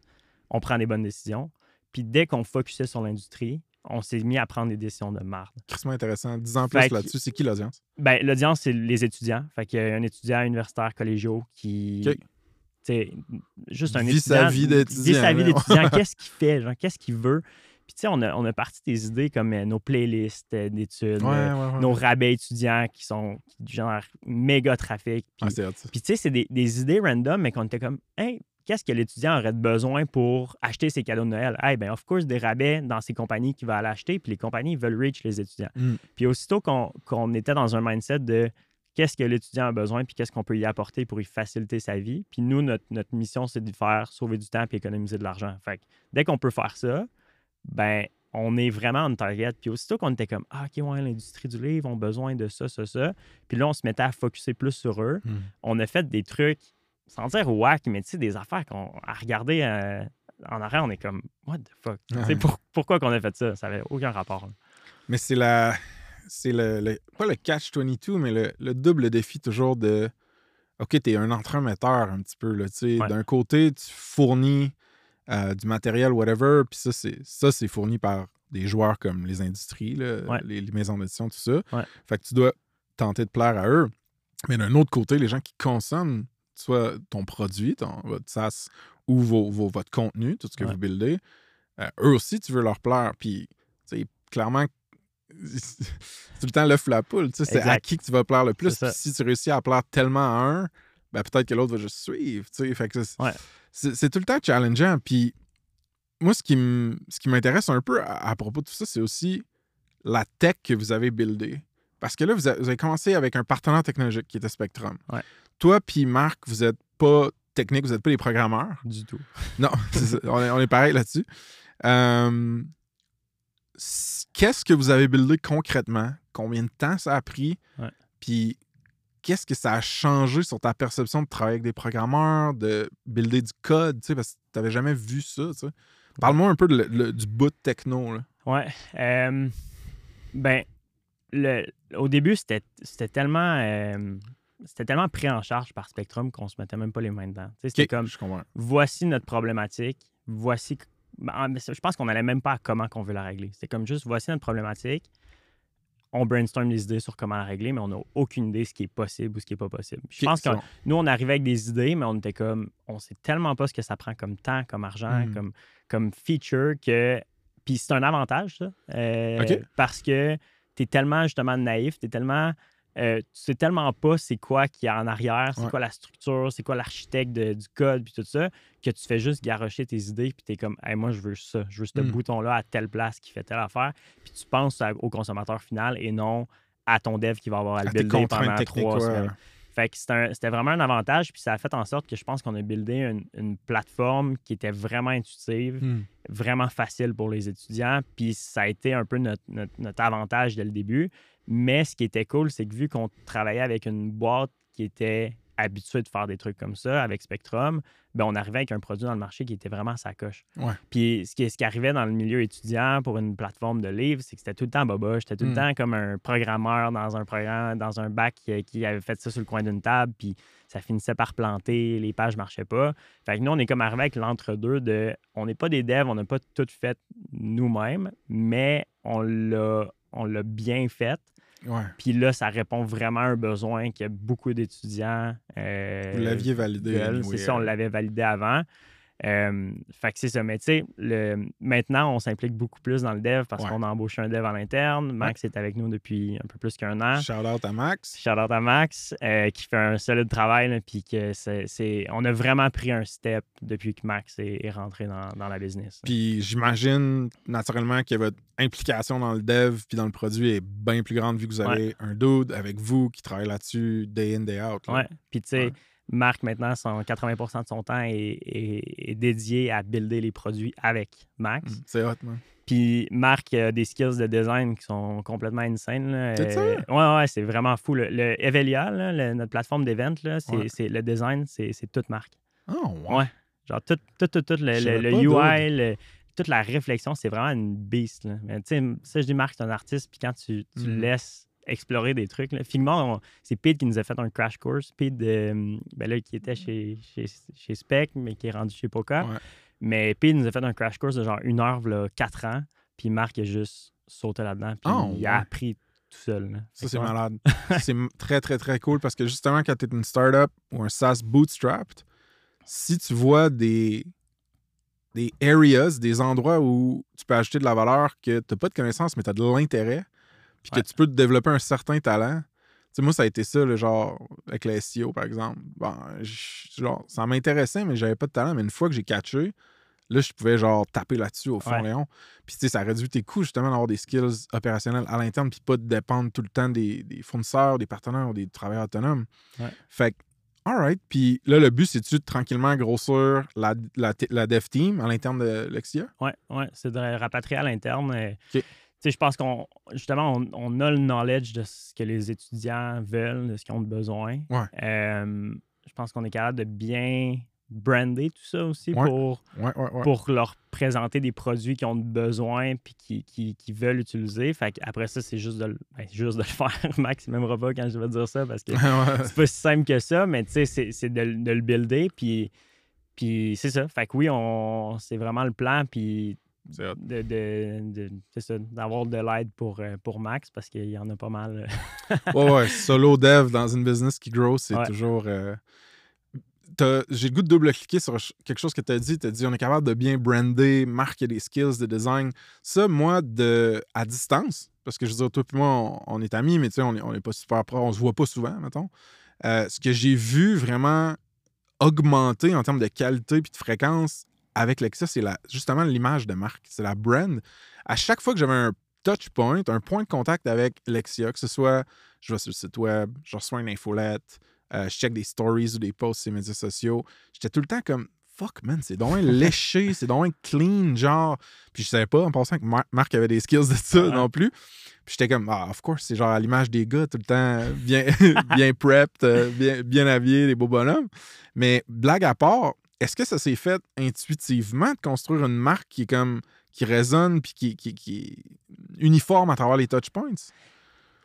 on prend des bonnes décisions. Puis dès qu'on focusait sur l'industrie, on s'est mis à prendre des décisions de marde. Crissement intéressant. 10 ans plus là-dessus, c'est qui l'audience? Ben, l'audience, c'est les étudiants. Fait qu'il y a un étudiant universitaire collégiaux qui... Okay. Juste un étudiant... Vit sa vie d'étudiant. Qu'est-ce qu'il fait? Genre, qu'est-ce qu'il veut? Puis tu sais, on a parti des idées comme nos playlists d'études, nos rabais étudiants qui sont genre méga trafic. Puis tu sais, c'est des idées random, mais qu'on était comme, hey, qu'est-ce que l'étudiant aurait besoin pour acheter ses cadeaux de Noël? Hey, ben of course, des rabais dans ces compagnies qui vont aller acheter, puis les compagnies veulent reach les étudiants. Puis aussitôt qu'on était dans un mindset de qu'est-ce que l'étudiant a besoin, puis qu'est-ce qu'on peut y apporter pour y faciliter sa vie, puis nous, notre mission, c'est de faire sauver du temps puis économiser de l'argent. Fait que dès qu'on peut faire ça, ben on est vraiment en target. Puis aussitôt qu'on était comme, ah, OK, ouais, l'industrie du livre, ont besoin de ça. Puis là, on se mettait à focusser plus sur eux. On a fait des trucs, sans dire whack, mais tu sais, des affaires à regarder en arrière, on est comme « What the fuck? Ouais. » Pourquoi qu'on a fait ça? Ça n'avait aucun rapport. Mais c'est la... C'est le pas le catch-22, mais le double défi toujours de... OK, t'es un entremetteur un petit peu, là, tu sais. Ouais. D'un côté, tu fournis du matériel, whatever, puis ça, c'est fourni par des joueurs comme les industries, là, ouais. les maisons d'édition, tout ça. Ouais. Fait que tu dois tenter de plaire à eux. Mais d'un autre côté, les gens qui consomment soit ton produit, votre SaaS ou votre contenu, tout ce que ouais. vous buildez, eux aussi, tu veux leur plaire. Puis, tu sais, clairement, c'est tout le temps l'œuf la poule. Tu sais, c'est à qui que tu vas plaire le plus. Puis si tu réussis à plaire tellement à un, ben peut-être que l'autre va juste suivre. Tu sais, fait que ouais. c'est tout le temps challengeant. Puis moi, ce qui m'intéresse un peu à propos de tout ça, c'est aussi la tech que vous avez buildée. Parce que là, vous avez commencé avec un partenaire technologique qui était Spektrum. Ouais. Toi puis Marc, vous n'êtes pas technique, vous n'êtes pas des programmeurs. Du tout. Non, on est pareil là-dessus. Qu'est-ce que vous avez buildé concrètement? Combien de temps ça a pris? Ouais. Puis qu'est-ce que ça a changé sur ta perception de travailler avec des programmeurs, de builder du code? Tu sais, parce que tu n'avais jamais vu ça. Tu sais. Parle-moi un peu du bout de techno. Là. Ouais. Au début, c'était tellement pris en charge par Spektrum qu'on se mettait même pas les mains dedans. Tu sais, c'était comme, voici notre problématique, voici... Je pense qu'on n'allait même pas à comment qu'on veut la régler. C'était comme juste, voici notre problématique, on brainstorm les idées sur comment la régler, mais on n'a aucune idée de ce qui est possible ou ce qui n'est pas possible. Je pense que nous, on arrivait avec des idées, mais on était comme, on sait tellement pas ce que ça prend comme temps, comme argent, comme feature que... Puis c'est un avantage, ça. Parce que t'es tellement justement naïf, t'es tellement... tu sais tellement pas c'est quoi qu'il y a en arrière, c'est quoi la structure, c'est quoi l'architecte du code, puis tout ça, que tu fais juste garocher tes idées, puis t'es comme, hey, moi, je veux ça, je veux ce bouton-là à telle place qui fait telle affaire, puis tu penses au consommateur final et non à ton dev qui va avoir à le builder pendant 3 semaines. Fait que c'était vraiment un avantage, puis ça a fait en sorte que je pense qu'on a buildé une plateforme qui était vraiment intuitive, vraiment facile pour les étudiants, puis ça a été un peu notre avantage dès le début. Mais ce qui était cool, c'est que vu qu'on travaillait avec une boîte qui était habituée de faire des trucs comme ça, avec Spektrum, ben on arrivait avec un produit dans le marché qui était vraiment à sa coche. Ouais. Puis ce qui arrivait dans le milieu étudiant pour une plateforme de livres, c'est que c'était tout le temps boboche, c'était tout le temps comme un programmeur dans un programme, dans un bac qui avait fait ça sur le coin d'une table, puis ça finissait par planter, les pages ne marchaient pas. Fait que nous, on est comme arrivé avec l'entre-deux de... On n'est pas des devs, on n'a pas tout fait nous-mêmes, mais on l'a bien fait. Ouais. Puis là, ça répond vraiment à un besoin qu'il y a beaucoup d'étudiants... Vous l'aviez validé. On l'avait validé avant. Fait que c'est ça. Mais tu sais, maintenant, on s'implique beaucoup plus dans le dev parce qu'on a embauché un dev à l'interne. Max est avec nous depuis un peu plus qu'un an. Shout-out à Max. Shout-out à Max, qui fait un solide travail. Là, puis que on a vraiment pris un step depuis que Max est rentré dans la business. Puis j'imagine naturellement que votre implication dans le dev puis dans le produit est bien plus grande vu que vous avez un dude avec vous qui travaille là-dessus day in, day out. Là. Ouais. Puis tu sais... Marc, maintenant, 80% de son temps est dédié à builder les produits avec Max. C'est hot, man. Puis Marc a des skills de design qui sont complètement insane. Là. C'est ça? Ouais, c'est vraiment fou. Le Evelia, là, notre plateforme d'event, là, c'est le design, c'est tout Marc. Oh, wow. Ouais. Genre, tout le UI, toute la réflexion, c'est vraiment une beast. Tu sais, je dis Marc, c'est un artiste, puis quand tu laisses... explorer des trucs. Là. Finalement, c'est Pete qui nous a fait un crash course. Pete, qui était chez Spec, mais qui est rendu chez Pocah. Ouais. Mais Pete nous a fait un crash course de genre 1 heure, là, 4 ans. Puis Marc a juste sauté là-dedans. Puis il a appris tout seul. Là. Ça, c'est malade. C'est très, très, très cool parce que justement, quand tu es une startup ou un SaaS bootstrapped, si tu vois des areas, des endroits où tu peux ajouter de la valeur que tu n'as pas de connaissances, mais tu as de l'intérêt, puis que tu peux te développer un certain talent. Tu sais, moi, ça a été ça, genre, avec le SEO, par exemple. Bon, ça m'intéressait, mais j'avais pas de talent. Mais une fois que j'ai catché, là, je pouvais, taper là-dessus au fond léon. Puis, tu sais, ça réduit tes coûts, justement, d'avoir des skills opérationnels à l'interne puis pas de dépendre tout le temps des fournisseurs, des partenaires ou des travailleurs autonomes. Ouais. Fait que, all right. Puis là, le but, c'est-tu de tranquillement grossir la dev team à l'interne de Lexia? Ouais. C'est de rapatrier à l'interne. OK. Tu sais, je pense qu'on on a le knowledge de ce que les étudiants veulent, de ce qu'ils ont besoin. Ouais. Je pense qu'on est capable de bien brander tout ça aussi pour leur présenter des produits qu'ils ont besoin puis qu'ils veulent utiliser. Fait qu'après ça, c'est juste de le faire. Max, il m'aimera pas quand je vais dire ça parce que c'est pas si simple que ça, mais tu sais, c'est de le builder. Puis c'est ça. Fait que oui, c'est vraiment le plan. Puis c'est ça, d'avoir de l'aide pour Max parce qu'il y en a pas mal. ouais, solo dev dans une business qui grow, c'est toujours. J'ai le goût de double-cliquer sur quelque chose que tu as dit. Tu as dit on est capable de bien brander, marquer des skills de design. Ça, moi, à distance, parce que je veux dire, toi et moi, on est amis, mais tu sais, on n'est pas super proches, on se voit pas souvent, mettons. Ce que j'ai vu vraiment augmenter en termes de qualité et de fréquence avec Lexia, c'est justement l'image de marque, c'est la brand. À chaque fois que j'avais un touch point, un point de contact avec Lexia, que ce soit je vais sur le site web, je reçois une infolette, je check des stories ou des posts sur les médias sociaux. J'étais tout le temps comme « Fuck, man, c'est donc léché, c'est donc clean, genre... » Puis je savais pas, en pensant que Marc avait des skills de ça non plus. Puis j'étais comme « Ah, of course, c'est genre à l'image des gars, tout le temps bien, bien prepped, bien habillé, des beaux bonhommes. » Mais blague à part, est-ce que ça s'est fait intuitivement de construire une marque qui est comme... qui résonne puis qui est uniforme à travers les touchpoints?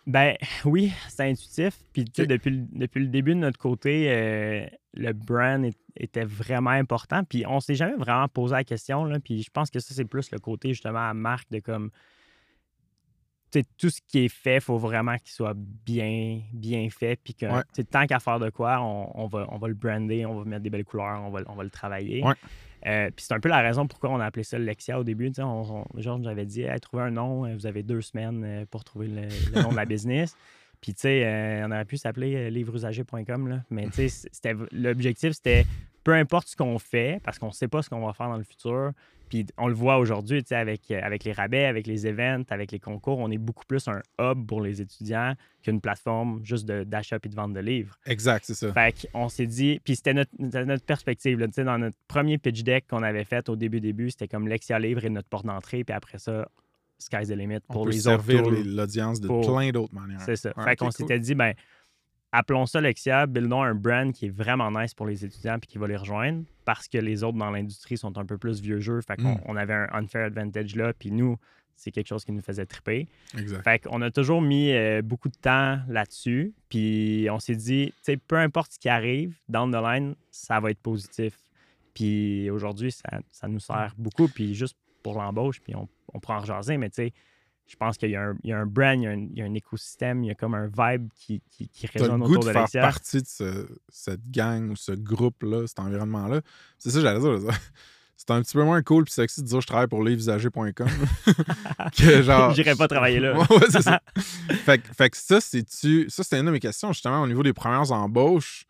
Ben oui, c'est intuitif. Puis tu sais, depuis le début de notre côté, le brand était vraiment important. Puis on s'est jamais vraiment posé la question, là. Puis je pense que ça, c'est plus le côté justement à marque de comme... Tu sais, tout ce qui est fait, il faut vraiment qu'il soit bien fait. Puis que tant qu'à faire de quoi, on va le brander, on va mettre des belles couleurs, on va le travailler. Ouais. Puis c'est un peu la raison pourquoi on a appelé ça Lexia au début. Georges nous avait dit hey, « Trouvez un nom, vous avez 2 semaines pour trouver le nom de la business. » Puis tu sais, on aurait pu s'appeler livreusagers.com. Mais tu sais, l'objectif, c'était peu importe ce qu'on fait, parce qu'on ne sait pas ce qu'on va faire dans le futur. Puis on le voit aujourd'hui, tu sais, avec les rabais, avec les events, avec les concours, on est beaucoup plus un hub pour les étudiants qu'une plateforme juste d'achat et de vente de livres. Exact, c'est ça. Fait qu'on s'est dit... Puis c'était notre perspective, là, tu sais, dans notre premier pitch deck qu'on avait fait au début, c'était comme Lexia Livre et notre porte d'entrée, puis après ça, sky's the limit pour les autres. On peut servir l'audience de plein d'autres manières. C'est ça. Fait qu'on s'était dit, ben appelons ça Lexia, buildons un brand qui est vraiment nice pour les étudiants puis qui va les rejoindre parce que les autres dans l'industrie sont un peu plus vieux jeu. Fait qu'on avait un unfair advantage là, puis nous, c'est quelque chose qui nous faisait triper. Exact. Fait qu'on a toujours mis beaucoup de temps là-dessus, puis on s'est dit, tu sais, peu importe ce qui arrive, down the line, ça va être positif. Puis aujourd'hui, ça nous sert beaucoup, puis juste pour l'embauche, puis on prend en rejaser, mais tu sais, je pense qu'il y a un brand, il y a un écosystème, il y a comme un vibe qui résonne autour de Lexia. T'as le goût de faire partie de cette gang ou ce groupe-là, cet environnement-là. C'est ça, j'allais dire. C'est un petit peu moins cool puis sexy de dire je travaille pour livreusagers.com. que genre... J'irais pas travailler là. ouais, c'est ça. fait que ça, c'était une de mes questions, justement, au niveau des premières embauches.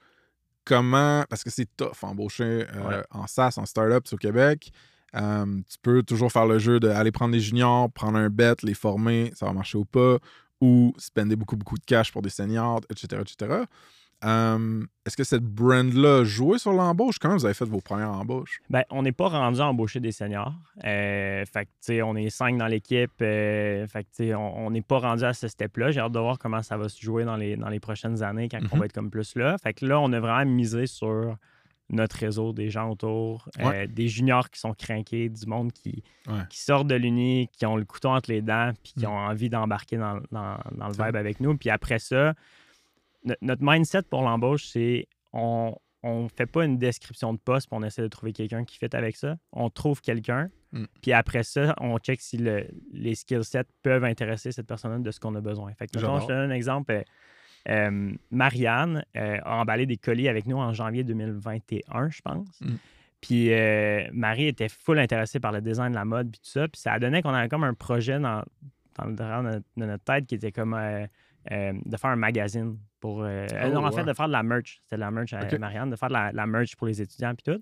Comment... Parce que c'est tough, embaucher en SaaS, en startup, c'est au Québec. Tu peux toujours faire le jeu d'aller prendre des juniors, prendre un bet, les former, ça va marcher ou pas, ou spender beaucoup de cash pour des seniors, etc. Est-ce que cette brand-là jouait sur l'embauche? Comment vous avez fait vos premières embauches? Ben, on n'est pas rendu à embaucher des seniors. Fait que, tu sais, on est 5 dans l'équipe. Fait que, tu sais, on n'est pas rendu à ce step-là. J'ai hâte de voir comment ça va se jouer dans les prochaines années quand on va être comme plus là. Fait que là, on a vraiment misé sur... notre réseau, des gens autour, des juniors qui sont crainqués, du monde qui sortent de l'uni, qui ont le couteau entre les dents, puis qui ont envie d'embarquer dans le vibe avec nous. Puis après ça, notre mindset pour l'embauche, c'est on ne fait pas une description de poste, puis on essaie de trouver quelqu'un qui fit avec ça. On trouve quelqu'un, puis après ça, on check si les skill sets peuvent intéresser cette personne-là de ce qu'on a besoin. Fait que, mettons, je te donne un exemple... Marianne a emballé des colis avec nous en janvier 2021, je pense. Puis Marie était full intéressée par le design de la mode puis tout ça. Puis ça donnait qu'on avait comme un projet dans le derrière de notre tête qui était comme de faire un magazine pour... en fait, de faire de la merch. C'était de la merch à Marianne, de faire de la merch pour les étudiants puis tout.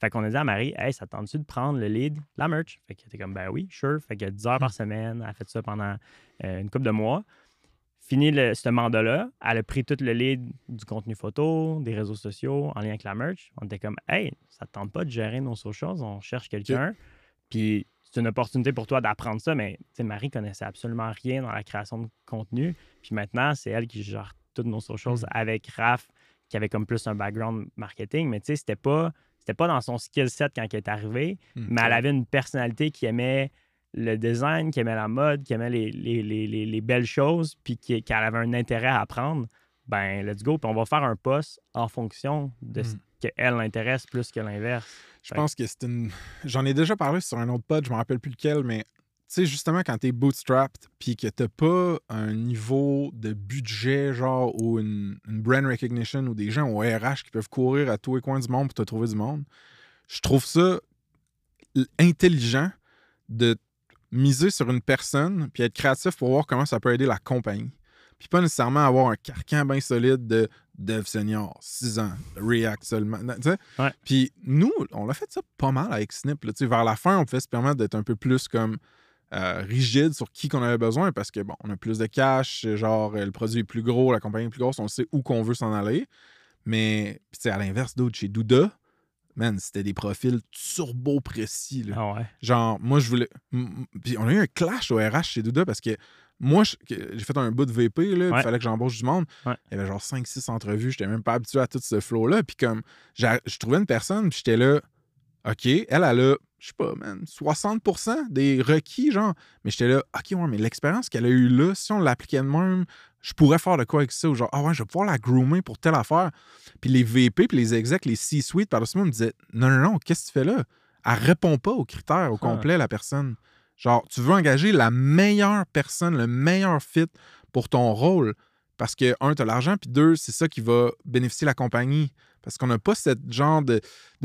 Fait qu'on a dit à Marie, « Hey, ça tente-tu de prendre le lead, la merch? » Fait qu'elle était comme, « Ben oui, sure. » Fait que 10 heures par semaine, elle a fait ça pendant une couple de mois. Fini ce mandat-là, elle a pris tout le lead du contenu photo, des réseaux sociaux, en lien avec la merch. On était comme, « Hey, ça ne te tente pas de gérer nos socials, on cherche quelqu'un. » Puis c'est une opportunité pour toi d'apprendre ça, mais Marie ne connaissait absolument rien dans la création de contenu. Puis maintenant, c'est elle qui gère toutes nos socials avec Raph, qui avait comme plus un background marketing. Mais tu sais, c'était pas... C'était pas dans son skill set quand il est arrivé, mais elle avait une personnalité qui aimait le design, qui aimait la mode, qui aimait les belles choses, puis qu'elle avait un intérêt à apprendre. Ben, let's go, puis on va faire un poste en fonction de ce qu'elle l'intéresse plus que l'inverse. Je pense que c'est une... J'en ai déjà parlé sur un autre pod, je me rappelle plus lequel, mais tu sais, justement, quand t'es bootstrapped puis que t'as pas un niveau de budget, genre, ou une brand recognition ou des gens au RH qui peuvent courir à tous les coins du monde pour te trouver du monde, je trouve ça intelligent de miser sur une personne puis être créatif pour voir comment ça peut aider la compagnie. Puis pas nécessairement avoir un carcan bien solide de Dev Senior, 6 ans, React seulement. Puis nous, on l'a fait ça pas mal avec Snip. Là, vers la fin, on pouvait se permettre d'être un peu plus comme rigide sur qui qu'on avait besoin parce que bon, on a plus de cash, genre le produit est plus gros, la compagnie est plus grosse, on sait où qu'on veut s'en aller. Mais à l'inverse d'autres, chez Duda, man, c'était des profils turbo précis. Là. Ah ouais. Genre, moi, je voulais... Puis on a eu un clash au RH chez Duda parce que moi, j'ai fait un bout de VP, là, il fallait que j'embauche du monde. Ouais. Il y avait genre 5-6 entrevues, j'étais même pas habitué à tout ce flow-là. Puis comme, je trouvais une personne, puis j'étais là, OK, elle a là, je sais pas, man, 60% des requis, genre. Mais j'étais là, OK, ouais, mais l'expérience qu'elle a eue là, si on l'appliquait de même, je pourrais faire de quoi avec ça? Ou genre, ah ouais, je vais pouvoir la groomer pour telle affaire. Puis les VP, puis les execs, les C-suite, par-dessus moi, me disaient, non, qu'est-ce que tu fais là? Elle répond pas aux critères au complet, la personne. Genre, tu veux engager la meilleure personne, le meilleur fit pour ton rôle. Parce que, un, t'as l'argent, puis deux, c'est ça qui va bénéficier la compagnie. Parce qu'on n'a pas ce genre de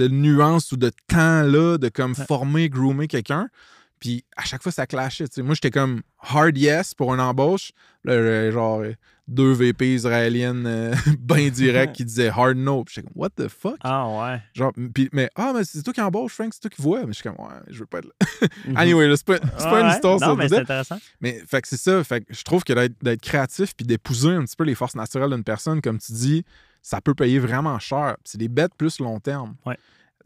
nuance ou de temps-là de comme former, groomer quelqu'un. Puis à chaque fois, ça clashait. T'sais. Moi, j'étais comme hard yes pour une embauche. Genre, deux VP israéliennes bien directs qui disaient hard no. Puis j'étais comme, what the fuck? Ah ouais. Genre, puis, mais c'est toi qui embauche, Frank, c'est toi qui vois. Mais je suis comme, ouais, je veux pas être là. Anyway, là, c'est pas une histoire. Non, mais c'est intéressant. Mais fait que c'est ça. Fait que je trouve que d'être créatif puis d'épouser un petit peu les forces naturelles d'une personne, comme tu dis, ça peut payer vraiment cher. C'est des bêtes plus long terme. Ouais.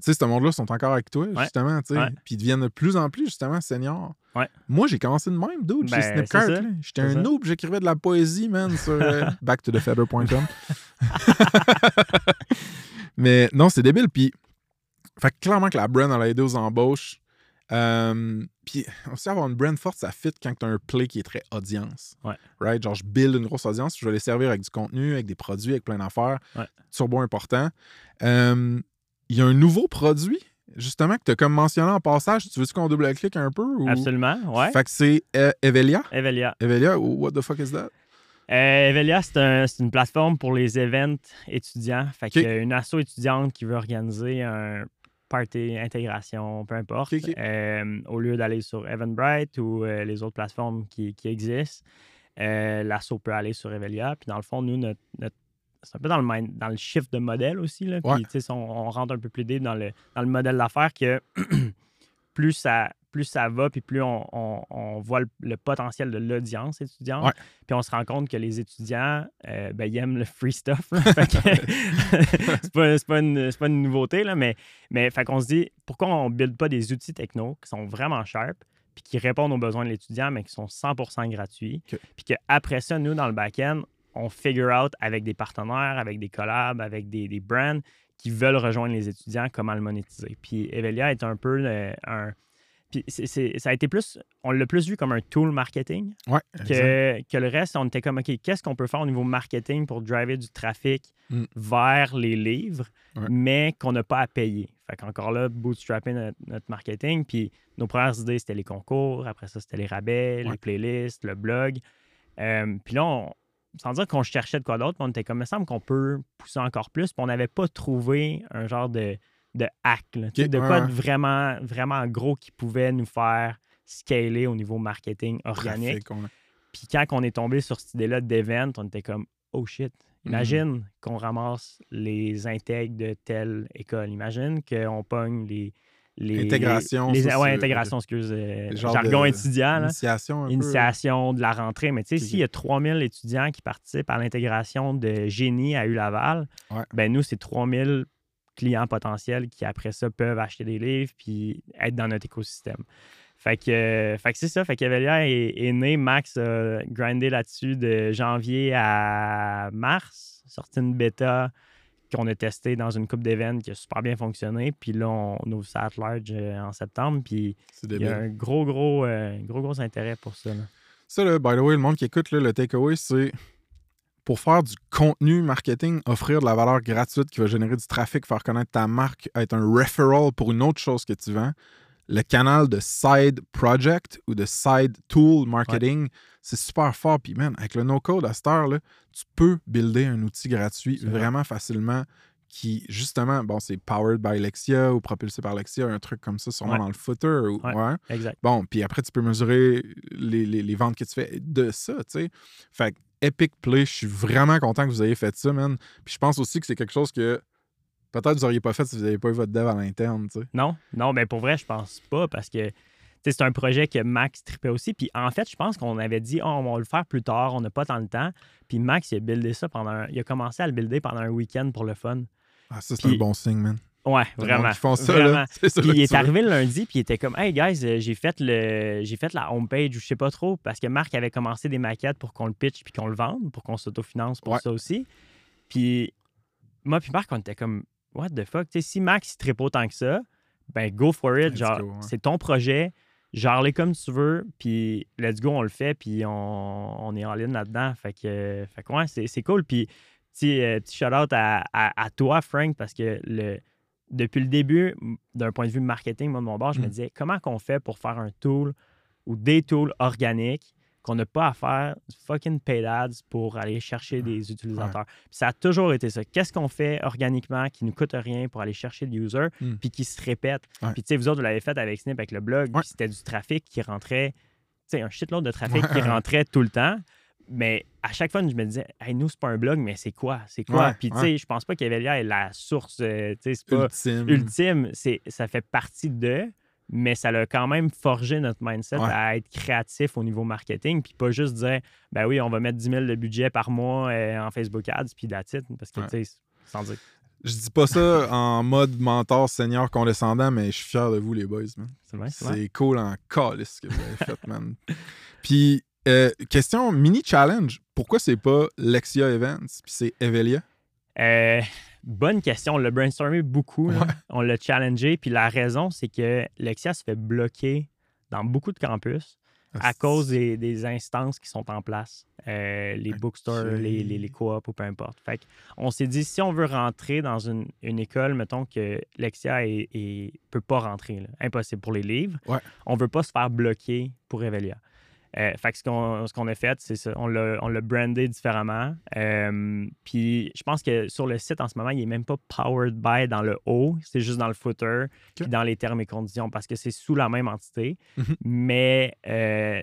Tu sais, ce monde-là sont encore avec toi, justement, tu sais. Puis ils deviennent de plus en plus, justement, seniors. Ouais. Moi, j'ai commencé de même, d'autres, chez Snipcart. J'étais un noob, j'écrivais de la poésie, man, sur backtothefeather.com. Mais non, c'est débile. Puis, fait clairement que la brand, elle a aidé aux embauches. Puis, aussi, avoir une brand forte, ça fit quand t'as un play qui est très audience. Ouais. Right? Genre, je build une grosse audience, je vais les servir avec du contenu, avec des produits, avec plein d'affaires. Ouais. Turbo important. Il y a un nouveau produit, justement, que tu as comme mentionné en passage. Tu veux-tu qu'on double-clique un peu? Ou... Absolument, ouais. Fait que c'est Evelia. Evelia, what the fuck is that? Evelia, c'est une plateforme pour les events étudiants. Fait qu'il y a une asso étudiante qui veut organiser un party, intégration, peu importe. Au lieu d'aller sur Eventbrite ou les autres plateformes qui existent, l'asso peut aller sur Evelia. Puis dans le fond, nous, notre c'est un peu dans le shift de modèle aussi. Là. Puis, tu sais, on rentre un peu plus deep dans le modèle d'affaires que plus ça va, puis plus on voit le potentiel de l'audience étudiante. Ouais. Puis on se rend compte que les étudiants, ils aiment le free stuff. C'est pas une nouveauté, là, mais fait qu'on se dit, pourquoi on ne build pas des outils techno qui sont vraiment sharp, puis qui répondent aux besoins de l'étudiant, mais qui sont 100% gratuits. Puis qu'après ça, nous, dans le back-end, on figure out avec des partenaires, avec des collabs, avec des brands qui veulent rejoindre les étudiants, comment le monétiser. Puis Evelia est un peu un... Puis ça a été plus... On l'a plus vu comme un tool marketing que le reste. On était comme, OK, qu'est-ce qu'on peut faire au niveau marketing pour driver du trafic vers les livres, mais qu'on n'a pas à payer. Fait qu'encore là, bootstrapper notre marketing. Puis nos premières idées, c'était les concours. Après ça, c'était les rabais, les playlists, le blog. Puis là, sans dire qu'on cherchait de quoi d'autre, on était comme, il me semble qu'on peut pousser encore plus. Puis on n'avait pas trouvé un genre de hack, là, de quoi de vraiment, vraiment gros qui pouvait nous faire scaler au niveau marketing organique. Puis quand on est tombé sur cette idée-là d'event, on était comme, oh shit, imagine qu'on ramasse les intègres de telle école. Imagine qu'on pogne jargon étudiant. Initiation de la rentrée. Mais tu sais, s'il y a 3000 étudiants qui participent à l'intégration de Génie à U-Laval, ben nous, c'est 3000 clients potentiels qui, après ça, peuvent acheter des livres puis être dans notre écosystème. Fait que c'est ça. Fait qu'Evelia est né. Max a grindé là-dessus de janvier à mars, sorti une bêta qu'on a testé dans une coupe d'événements qui a super bien fonctionné. Puis là, on ouvre ça à large en septembre. Puis il y a un gros intérêt pour ça. Là. Ça, là, by the way, le monde qui écoute, là, le takeaway, c'est pour faire du contenu marketing, offrir de la valeur gratuite qui va générer du trafic, faire connaître ta marque, être un referral pour une autre chose que tu vends. Le canal de side project ou de side tool marketing, ouais. C'est super fort. Puis, man, avec le no-code à cette heure-là, tu peux builder un outil gratuit vraiment facilement qui, justement, bon, c'est powered by Lexia ou propulsé par Lexia, un truc comme ça, sûrement dans le footer. Ou, exact. Bon, puis après, tu peux mesurer les ventes que tu fais de ça, tu sais. Fait que Epic Play, je suis vraiment content que vous ayez fait ça, man. Puis je pense aussi que c'est quelque chose que peut-être vous n'auriez pas fait si vous n'aviez pas eu votre dev à l'interne, tu sais. Non, mais pour vrai, je pense pas parce que c'est un projet que Max trippait aussi. Puis en fait, je pense qu'on avait dit, on va le faire plus tard, on n'a pas tant le temps. Puis Max, il a buildé ça il a commencé à le builder pendant un week-end pour le fun. Ah, ça, c'est un bon signe, man. Ouais, vraiment. Ils font ça, vraiment. Là, c'est ça, puis il est arrivé le lundi, puis il était comme, hey guys, j'ai fait la homepage ou je sais pas trop, parce que Marc avait commencé des maquettes pour qu'on le pitch puis qu'on le vende, pour qu'on s'autofinance pour ça aussi. Puis moi, puis Marc, on était comme, what the fuck? T'sais, si Max il tripe autant que ça, ben go for it. Genre, c'est ton projet, genre, les comme tu veux, puis let's go, on le fait, puis on est en ligne là-dedans. Fait que ouais, c'est cool. Puis petit shout-out à toi, Frank, parce que depuis le début, d'un point de vue marketing, moi de mon bord, je me disais comment qu'on fait pour faire un tool ou des tools organiques qu'on n'a pas à faire fucking paid ads pour aller chercher des utilisateurs. Puis ça a toujours été ça. Qu'est-ce qu'on fait organiquement qui ne coûte rien pour aller chercher des users puis qui se répète? Puis tu sais, vous autres, vous l'avez fait avec Snip, avec le blog, puis c'était du trafic qui rentrait, tu sais, un shitload de trafic qui rentrait tout le temps. Mais à chaque fois, je me disais, hey, nous, c'est pas un blog, mais c'est quoi? C'est quoi? Puis, tu sais, je pense pas qu'Evelia est la source, tu sais, c'est pas ultime. Ça fait partie de, mais ça l'a quand même forgé notre mindset à être créatif au niveau marketing. Puis, pas juste dire, ben oui, on va mettre 10 000 de budget par mois en Facebook Ads, puis that's it. Parce que, tu sais, sans dire. Je dis pas ça en mode mentor, senior, condescendant, mais je suis fier de vous, les boys, man. C'est cool en calice ce que vous avez fait, man. Puis, question mini-challenge. Pourquoi c'est pas Lexia Events puis c'est Evelia? Bonne question. On l'a brainstormé beaucoup. Ouais. On l'a challengé. Puis la raison, c'est que Lexia se fait bloquer dans beaucoup de campus à cause des instances qui sont en place. Les bookstores, les coops ou peu importe. Fait qu'on s'est dit, si on veut rentrer dans une école, mettons que Lexia ne peut pas rentrer. Là. Impossible pour les livres. Ouais. On veut pas se faire bloquer pour Evelia. Fait que ce qu'on a fait, c'est ça. On l'a brandé différemment. Puis je pense que sur le site en ce moment, il n'est même pas powered by dans le haut. C'est juste dans le footer puis dans les termes et conditions parce que c'est sous la même entité. Mm-hmm. Mais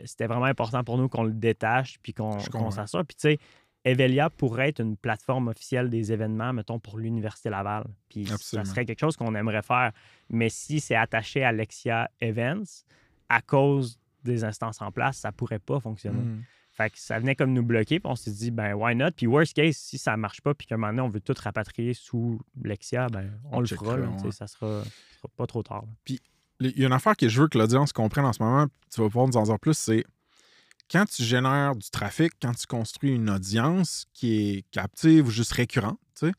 c'était vraiment important pour nous qu'on le détache puis qu'on s'assure. Puis tu sais, Evelia pourrait être une plateforme officielle des événements, mettons, pour l'Université Laval. Puis ça serait quelque chose qu'on aimerait faire. Mais si c'est attaché à Lexia Events, à cause des instances en place, ça pourrait pas fonctionner. Fait que ça venait comme nous bloquer, puis on s'est dit, ben, why not? Puis worst case, si ça marche pas, puis qu'à un moment donné, on veut tout rapatrier sous Lexia, ben, on le fera, là, ça sera pas trop tard. Puis, il y a une affaire que je veux que l'audience comprenne en ce moment, tu vas pouvoir nous en dire plus, c'est quand tu génères du trafic, quand tu construis une audience qui est captive ou juste récurrente, tu sais,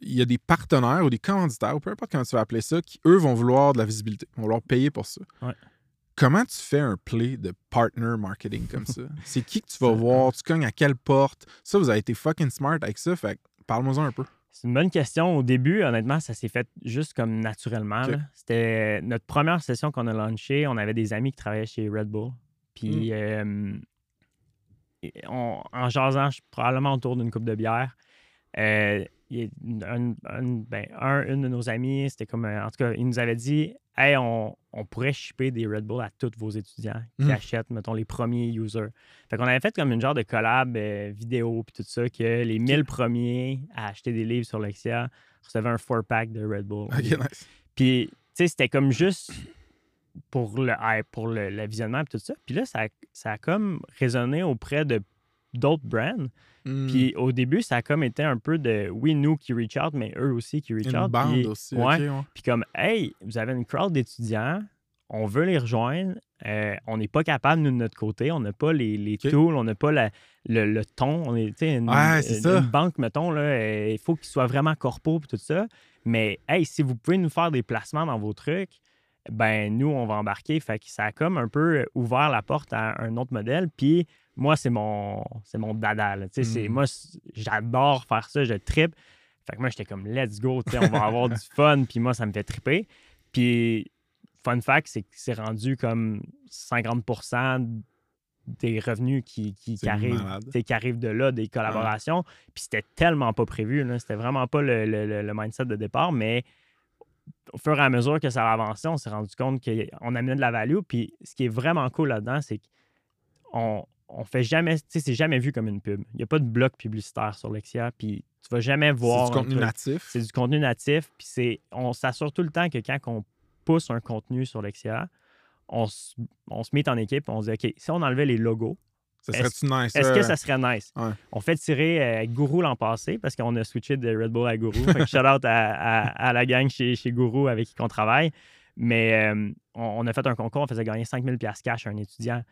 il y a des partenaires ou des commanditaires, ou peu importe comment tu vas appeler ça, qui, eux, vont vouloir de la visibilité, vont vouloir payer pour ça. Ouais. Comment tu fais un play de partner marketing comme ça? C'est qui que tu vas voir? Tu cognes à quelle porte? Ça, vous avez été fucking smart avec ça. Fait que parle-moi-en un peu. C'est une bonne question. Au début, honnêtement, ça s'est fait juste comme naturellement. Okay. C'était notre première session qu'on a launchée. On avait des amis qui travaillaient chez Red Bull. Puis, en jasant, probablement autour d'une coupe de bière, une de nos amies, c'était comme... En tout cas, il nous avait dit... Hey, on pourrait shipper des Red Bull à tous vos étudiants qui achètent, mettons, les premiers users. Fait qu'on avait fait comme une genre de collab vidéo puis tout ça, que les 1000 premiers à acheter des livres sur Lexia recevaient un 4-pack de Red Bull. Okay, nice. Puis, tu sais, c'était comme juste pour le hype, pour le visionnement puis tout ça. Puis là, ça a comme résonné auprès de d'autres brands. Puis au début, ça a comme été un peu de, oui, nous qui reach out, mais eux aussi qui reach out. Une bande aussi. Puis comme, hey, vous avez une crowd d'étudiants, on veut les rejoindre, On n'est pas capable, nous, de notre côté. On n'a pas les tools, on n'a pas le ton. On est, une banque, mettons, il faut qu'il soit vraiment corpo et tout ça. Mais hey, si vous pouvez nous faire des placements dans vos trucs, ben nous, on va embarquer. Fait que ça a comme un peu ouvert la porte à un autre modèle. Puis moi, c'est mon dada. Moi, j'adore faire ça, je tripe. Fait que moi, j'étais comme « let's go », on va avoir du fun. Puis moi, ça me fait triper. Puis fun fact, c'est que c'est rendu comme 50% des revenus qui arrivent de là, des collaborations. Ouais. Puis c'était tellement pas prévu. Là. C'était vraiment pas le mindset de départ, mais au fur et à mesure que ça a avancé, on s'est rendu compte qu'on amenait de la value. Puis ce qui est vraiment cool là-dedans, c'est qu'on fait jamais... Tu sais, c'est jamais vu comme une pub. Il n'y a pas de bloc publicitaire sur Lexia, puis tu vas jamais voir... C'est du contenu natif. C'est du contenu natif, puis on s'assure tout le temps que quand on pousse un contenu sur Lexia, on se met en équipe, on se dit « OK, si on enlevait les logos, est-ce que ça serait nice? Ouais. » On fait tirer Guru l'an passé parce qu'on a switché de Red Bull à Guru. Shout-out à la gang chez Guru avec qui on travaille. Mais on a fait un concours, on faisait gagner 5 000 $ cash à un étudiant.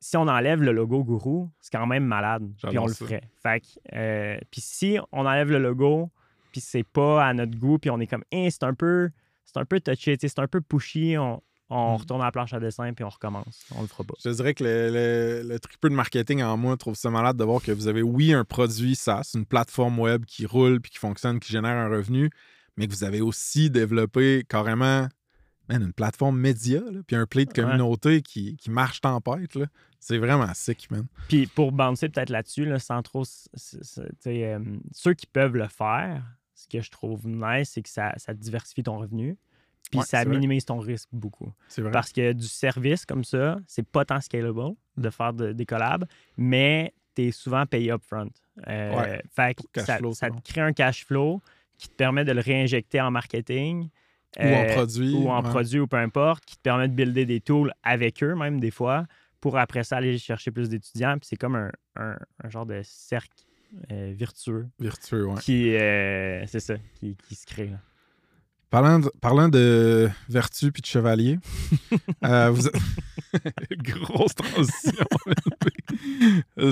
Si on enlève le logo Guru, c'est quand même malade. Puis on le ferait. Fait que, puis si on enlève le logo, puis c'est pas à notre goût, puis on est comme hey, c'est un peu touché, c'est un peu pushy, on retourne à la planche à dessin puis on recommence. On le fera pas. Je dirais que le tripeux de marketing en moi trouve ça malade de voir que vous avez, oui, un produit SaaS, une plateforme web qui roule puis qui fonctionne, qui génère un revenu, mais que vous avez aussi développé carrément... Man, une plateforme média, là, puis un play de communauté qui marche tempête. Là. C'est vraiment sick, man. Puis pour bouncer peut-être là-dessus, là, sans trop... ceux qui peuvent le faire, ce que je trouve nice, c'est que ça diversifie ton revenu, puis ça minimise ton risque beaucoup. C'est vrai. Parce que du service comme ça, c'est pas tant scalable de faire des collabs, mais t'es souvent payé upfront. Fait que ça te crée un cash flow qui te permet de le réinjecter en marketing... Ou en produit, ou peu importe, qui te permet de builder des tools avec eux, même des fois, pour après ça aller chercher plus d'étudiants. Puis c'est comme un genre de cercle virtueux. Virtueux, oui. Qui se crée. Là. Parlant de vertu puis de chevalier, grosse transition.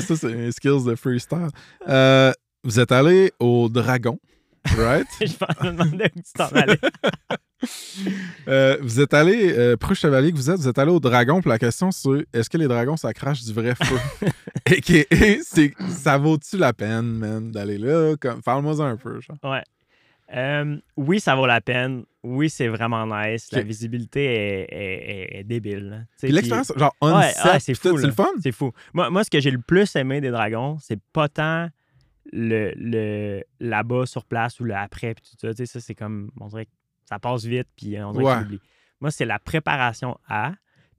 Ça, c'est mes skills de freestyle. Vous êtes allé au Dragon. Right? Je me demandais où tu t'en allais. Vous êtes allé, preux chevalier que vous êtes allé au dragon. Puis la question, c'est est-ce que les dragons, ça crache du vrai feu? Ça vaut-tu la peine, man, d'aller là? Parle-moi un peu. Genre. Ouais. Oui, ça vaut la peine. Oui, c'est vraiment nice. La visibilité est débile. Puis l'expérience, genre, c'est fou. C'est le fun? C'est fou. Moi, ce que j'ai le plus aimé des dragons, c'est pas tant. Le là-bas sur place ou le après, puis tout ça, tu sais, ça, c'est comme, on dirait que ça passe vite, puis on dirait que j'oublie. Moi, c'est la préparation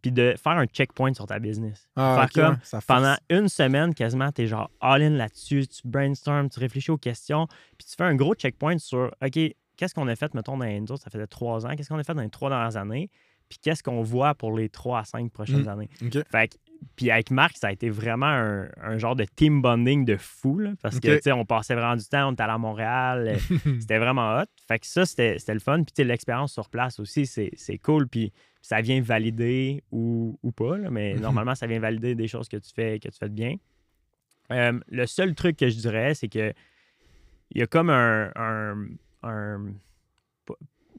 puis de faire un checkpoint sur ta business. Pendant une semaine, quasiment, t'es genre all-in là-dessus, tu brainstorm, tu réfléchis aux questions, puis tu fais un gros checkpoint sur, OK, qu'est-ce qu'on a fait, mettons, dans les autres, ça faisait 3 ans, qu'est-ce qu'on a fait dans les 3 dernières années, puis qu'est-ce qu'on voit pour les 3 à 5 prochaines années. Okay. Fait que, puis avec Marc, ça a été vraiment un genre de team bonding de fou, là, parce que, tu sais, on passait vraiment du temps, on était allé à Montréal, c'était vraiment hot. Fait que ça, c'était le fun. Puis, tu sais, l'expérience sur place aussi, c'est cool. Puis, ça vient valider ou pas, là, mais normalement, ça vient valider des choses que tu fais de bien. Le seul truc que je dirais, c'est que il y a comme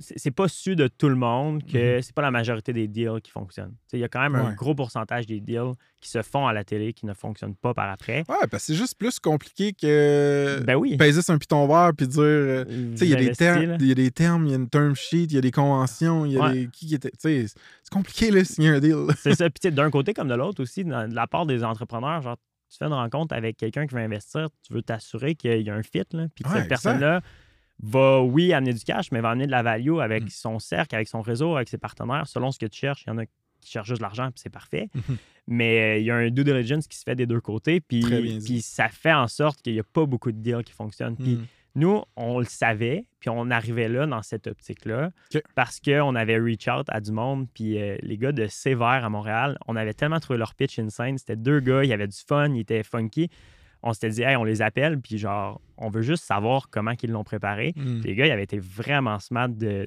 c'est pas su de tout le monde que c'est pas la majorité des deals qui fonctionnent. Il y a quand même un gros pourcentage des deals qui se font à la télé qui ne fonctionnent pas par après. Ouais, parce que c'est juste plus compliqué que peser sur un piton vert puis dire... Il y a des termes, il y a une term sheet, il y a des conventions, il y a des... C'est compliqué, là, signer un deal. C'est ça. Puis d'un côté comme de l'autre aussi, de la part des entrepreneurs, genre, tu fais une rencontre avec quelqu'un qui veut investir, tu veux t'assurer qu'il y a un fit, là, puis que cette personne-là... va, oui, amener du cash, mais va amener de la value avec son cercle, avec son réseau, avec ses partenaires, selon ce que tu cherches. Il y en a qui cherchent juste de l'argent, puis c'est parfait. Mais il y a un due diligence qui se fait des deux côtés, puis ça fait en sorte qu'il n'y a pas beaucoup de deals qui fonctionnent. Puis nous, on le savait, puis on arrivait là, dans cette optique-là, parce qu'on avait reach out à du monde, puis les gars de Sévère à Montréal, on avait tellement trouvé leur pitch insane. C'était 2 gars, il y avait du fun, ils étaient funky. On s'était dit, hey, on les appelle, puis genre, on veut juste savoir comment ils l'ont préparé. Les gars, ils avaient été vraiment smart de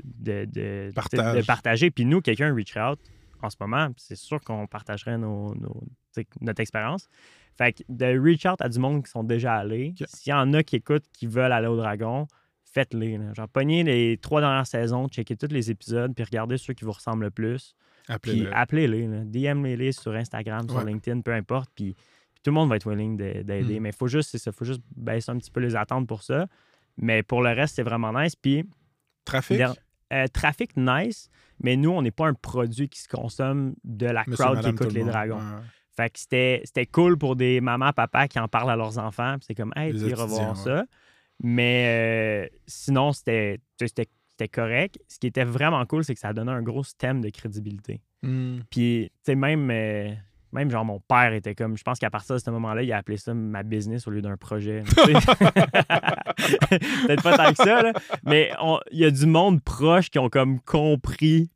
partager. Puis nous, quelqu'un reach out, en ce moment. C'est sûr qu'on partagerait notre expérience. Fait que de reach out à du monde qui sont déjà allés. Okay. S'il y en a qui écoutent, qui veulent aller au Dragon, faites-les. Genre, pognez les 3 dernières saisons, checkez tous les épisodes, puis regardez ceux qui vous ressemblent le plus. Appelez-les. Puis appelez-les. DM-les sur Instagram, sur LinkedIn, peu importe. Puis tout le monde va être willing d'aider. Mais il faut juste baisser un petit peu les attentes pour ça. Mais pour le reste, c'est vraiment nice. Puis trafic nice, mais nous, on n'est pas un produit qui se consomme de la crowd qui écoute les Dragons. Ouais. Fait que c'était cool pour des mamans, papas qui en parlent à leurs enfants. Puis c'est comme, hey, tu iras voir ça. Mais sinon, c'était correct. Ce qui était vraiment cool, c'est que ça donnait un gros stem de crédibilité. Puis, tu sais, même genre mon père était comme, je pense qu'à partir de ce moment-là, il a appelé ça ma business au lieu d'un projet. Peut-être pas tant que ça, là, mais il y a du monde proche qui ont comme compris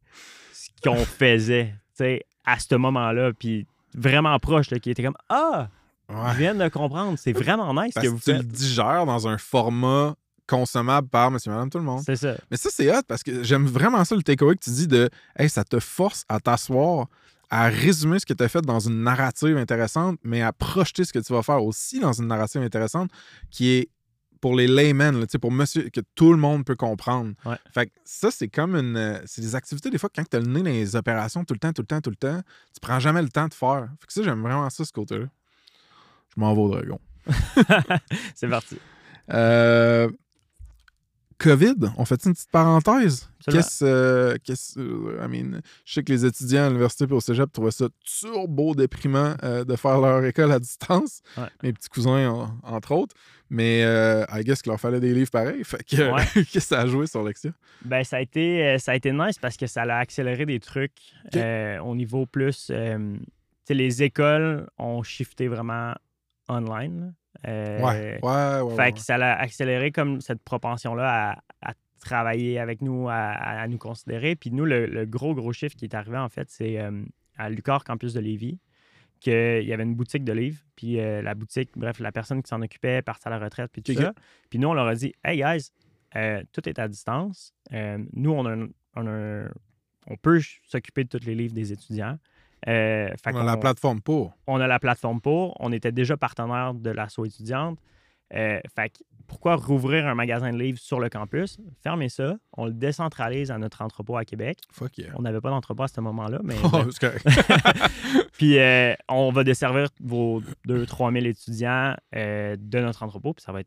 ce qu'on faisait, tu sais, à ce moment-là, puis vraiment proche, là, qui était comme, ah, je viens de comprendre, c'est vraiment nice parce que vous faites. Tu le digères dans un format consommable par monsieur, madame, tout le monde. C'est ça. Mais ça, c'est hot parce que j'aime vraiment ça, le takeaway que tu dis de, hey, ça te force à t'asseoir, à résumer ce que tu as fait dans une narrative intéressante, mais à projeter ce que tu vas faire aussi dans une narrative intéressante qui est pour les laymen, là, pour monsieur, que tout le monde peut comprendre. Ouais. Fait que ça, c'est comme c'est des activités, des fois, quand tu as le nez dans les opérations tout le temps, tu prends jamais le temps de faire. Fait que ça, j'aime vraiment ça, ce côté-là. Je m'en vais au Dragon. C'est parti. COVID, on fait une petite parenthèse? Je sais que les étudiants à l'université et au cégep trouvaient ça turbo déprimant de faire leur école à distance. Ouais. Mes petits cousins, entre autres. Mais I guess qu'il leur fallait des livres pareils. Fait que, qu'est-ce que ça a joué sur Lexia? Ben, ça a été nice parce que ça a accéléré des trucs au niveau plus... les écoles ont shifté vraiment online. Que ça l'a accéléré comme cette propension-là à travailler avec nous, à nous considérer. Puis nous, le gros chiffre qui est arrivé, en fait, c'est à Lucar, campus de Lévis, qu'il y avait une boutique de livres. Puis la personne qui s'en occupait partait à la retraite, puis tout ça. Puis nous, on leur a dit, « Hey, guys, tout est à distance. Nous, on peut s'occuper de tous les livres des étudiants. » On a la plateforme pour. On était déjà partenaire de l'asso étudiante. Fait que pourquoi rouvrir un magasin de livres sur le campus? Fermez ça. On le décentralise à notre entrepôt à Québec. Fuck yeah. On n'avait pas d'entrepôt à ce moment-là, mais... Puis on va desservir vos 2 000 à 3 000 étudiants de notre entrepôt. Puis ça va être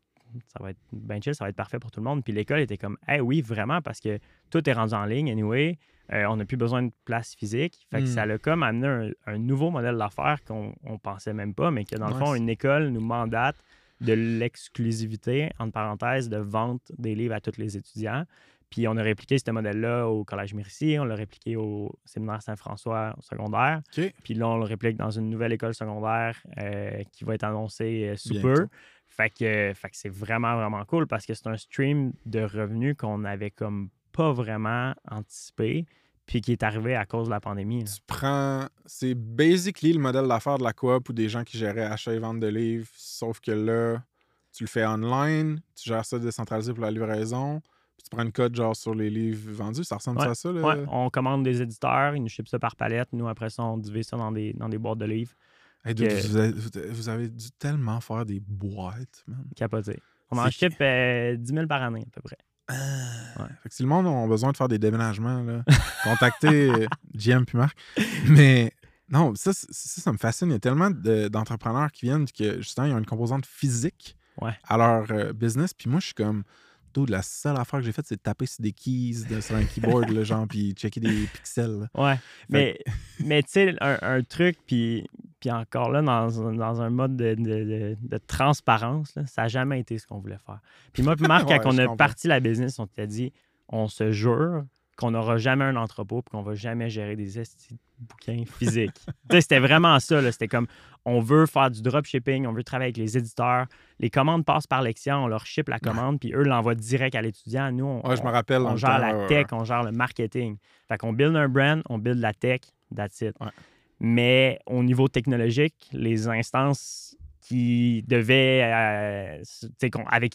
bien chill, ça va être parfait pour tout le monde. Puis l'école était comme, hey, oui, vraiment, parce que tout est rendu en ligne, anyway. On n'a plus besoin de place physique. Fait que ça a comme amené un nouveau modèle d'affaires qu'on ne pensait même pas, mais que dans le fond, une école nous mandate de l'exclusivité, entre parenthèses, de vente des livres à tous les étudiants. Puis on a répliqué ce modèle-là au Collège Mercier, on l'a répliqué au Séminaire Saint-François au secondaire. Okay. Puis là, on le réplique dans une nouvelle école secondaire qui va être annoncée sous peu. Fait que c'est vraiment, vraiment cool parce que c'est un stream de revenus qu'on avait comme pas vraiment anticipé, puis qui est arrivé à cause de la pandémie. C'est basically le modèle d'affaires de la coop ou des gens qui géraient achat et vente de livres, sauf que là, tu le fais online, tu gères ça décentralisé pour la livraison, puis tu prends une cote genre sur les livres vendus. Ça ressemble à ça? Là? Ouais. On commande des éditeurs, ils nous shipent ça par palette. Nous, après ça, on divise ça dans des boîtes de livres. Hey, vous avez dû tellement faire des boîtes, man. Capoté. On en ship 10 000 par année, à peu près. Fait que si le monde a besoin de faire des déménagements, là, contactez GM puis Marc. Mais non, ça me fascine. Il y a tellement d'entrepreneurs qui viennent que justement, ils ont une composante physique à leur business. Puis moi, je suis comme, dude, la seule affaire que j'ai faite, c'est de taper sur des keys, sur un keyboard, là, genre, puis checker des pixels. Là. Ouais. Mais tu sais, un truc, puis encore là, dans un mode de transparence, là, ça n'a jamais été ce qu'on voulait faire. Puis moi, puis Marc, quand on a parti la business, on t'a dit, on se jure qu'on n'aura jamais un entrepôt et qu'on ne va jamais gérer des bouquins physiques. C'était vraiment ça. Là. C'était comme, on veut faire du dropshipping, on veut travailler avec les éditeurs. Les commandes passent par Lexia, on leur ship la commande, puis eux l'envoient direct à l'étudiant. Nous, on gère la tech, on gère le marketing. Fait qu'on build un brand, on build la tech, that's it. Ouais. Mais au niveau technologique, les instances avec qui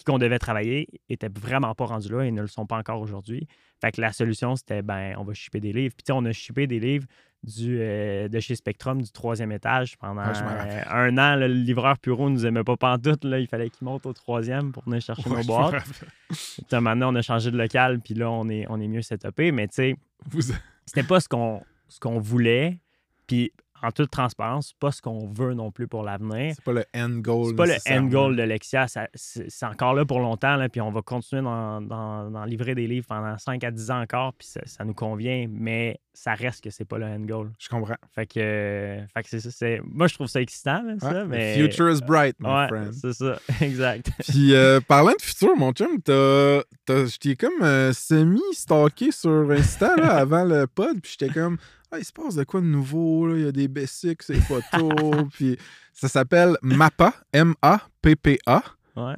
on devait travailler n'étaient vraiment pas rendues là et ne le sont pas encore aujourd'hui. Fait que la solution, c'était, on va shipper des livres. Puis on a shippé des livres de chez Spektrum du 3e étage pendant un an. Là, le livreur bureau ne nous aimait pas pantoute. Là, il fallait qu'il monte au 3e pour venir chercher nos boîtes. Puis, maintenant, on a changé de local, puis là, on est mieux setupé. Mais tu sais, c'était pas ce qu'on voulait. Puis en toute transparence, c'est pas ce qu'on veut non plus pour l'avenir. C'est pas le end goal. C'est pas le end goal de Lexia. C'est encore là pour longtemps, là, puis on va continuer d'en livrer des livres pendant 5 à 10 ans encore, puis ça nous convient, mais ça reste que c'est pas le end goal. Je comprends. Fait que c'est ça. Moi, je trouve ça excitant, là, ça. Mais... The future is bright, my friend. C'est ça, exact. Puis parlant de futur, mon chum, j'étais comme semi-stalké sur Insta là, avant le pod, puis j'étais comme... Ah, il se passe de quoi de nouveau? Là? Il y a des basics, des photos. Puis ça s'appelle Mappa, M-A-P-P-A. Ouais.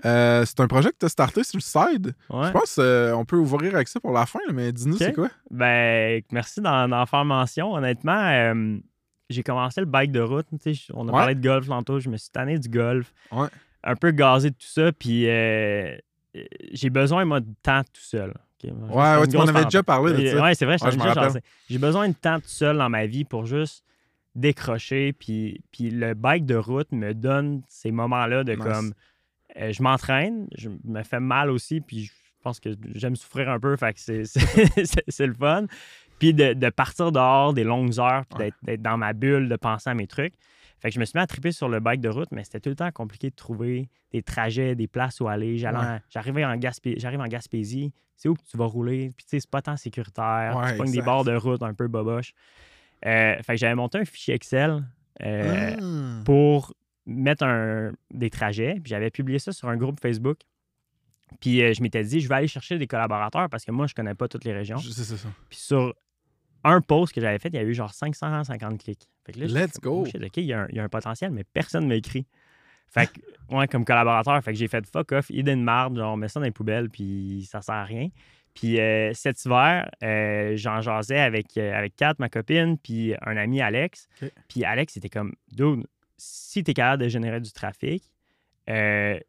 C'est un projet que tu as starté sur le side. Ouais. Je pense qu'on peut ouvrir avec ça pour la fin, là, mais dis-nous c'est quoi? Ben, merci d'en faire mention. Honnêtement, j'ai commencé le bike de route. On a parlé de golf tantôt. Je me suis tanné du golf. Ouais. Un peu gazé de tout ça. Puis j'ai besoin de temps tout seul. Okay, ouais, tu m'en avais déjà parlé de ça. Ouais, c'est vrai, j'ai besoin de temps tout seul dans ma vie pour juste décrocher. Puis le bike de route me donne ces moments-là de comme... je m'entraîne, je me fais mal aussi, puis je pense que j'aime souffrir un peu, fait que c'est le fun. Puis de partir dehors des longues heures, puis d'être dans ma bulle, de penser à mes trucs. Fait que je me suis mis à triper sur le bike de route, mais c'était tout le temps compliqué de trouver des trajets, des places où aller. J'arrive en Gaspésie, c'est où que tu vas rouler? Puis tu sais, c'est pas tant sécuritaire. Tu pognes des bords de route un peu boboches. Fait que j'avais monté un fichier Excel pour mettre des trajets. Puis j'avais publié ça sur un groupe Facebook. Puis je m'étais dit, je vais aller chercher des collaborateurs parce que moi, je connais pas toutes les régions. C'est ça. Puis sur un post que j'avais fait, il y a eu genre 550 clics. Fait que là, let's go! Je dis, OK, il y a un potentiel, mais personne ne m'a écrit. Fait que, moi, comme collaborateur, fait que j'ai fait fuck off, idée de marde, genre, on met ça dans les poubelles, puis ça sert à rien. Puis cet hiver, j'en jasais avec Kat, ma copine, puis un ami, Alex. Okay. Puis Alex, était comme, dude, si t'es capable de générer du trafic, ben,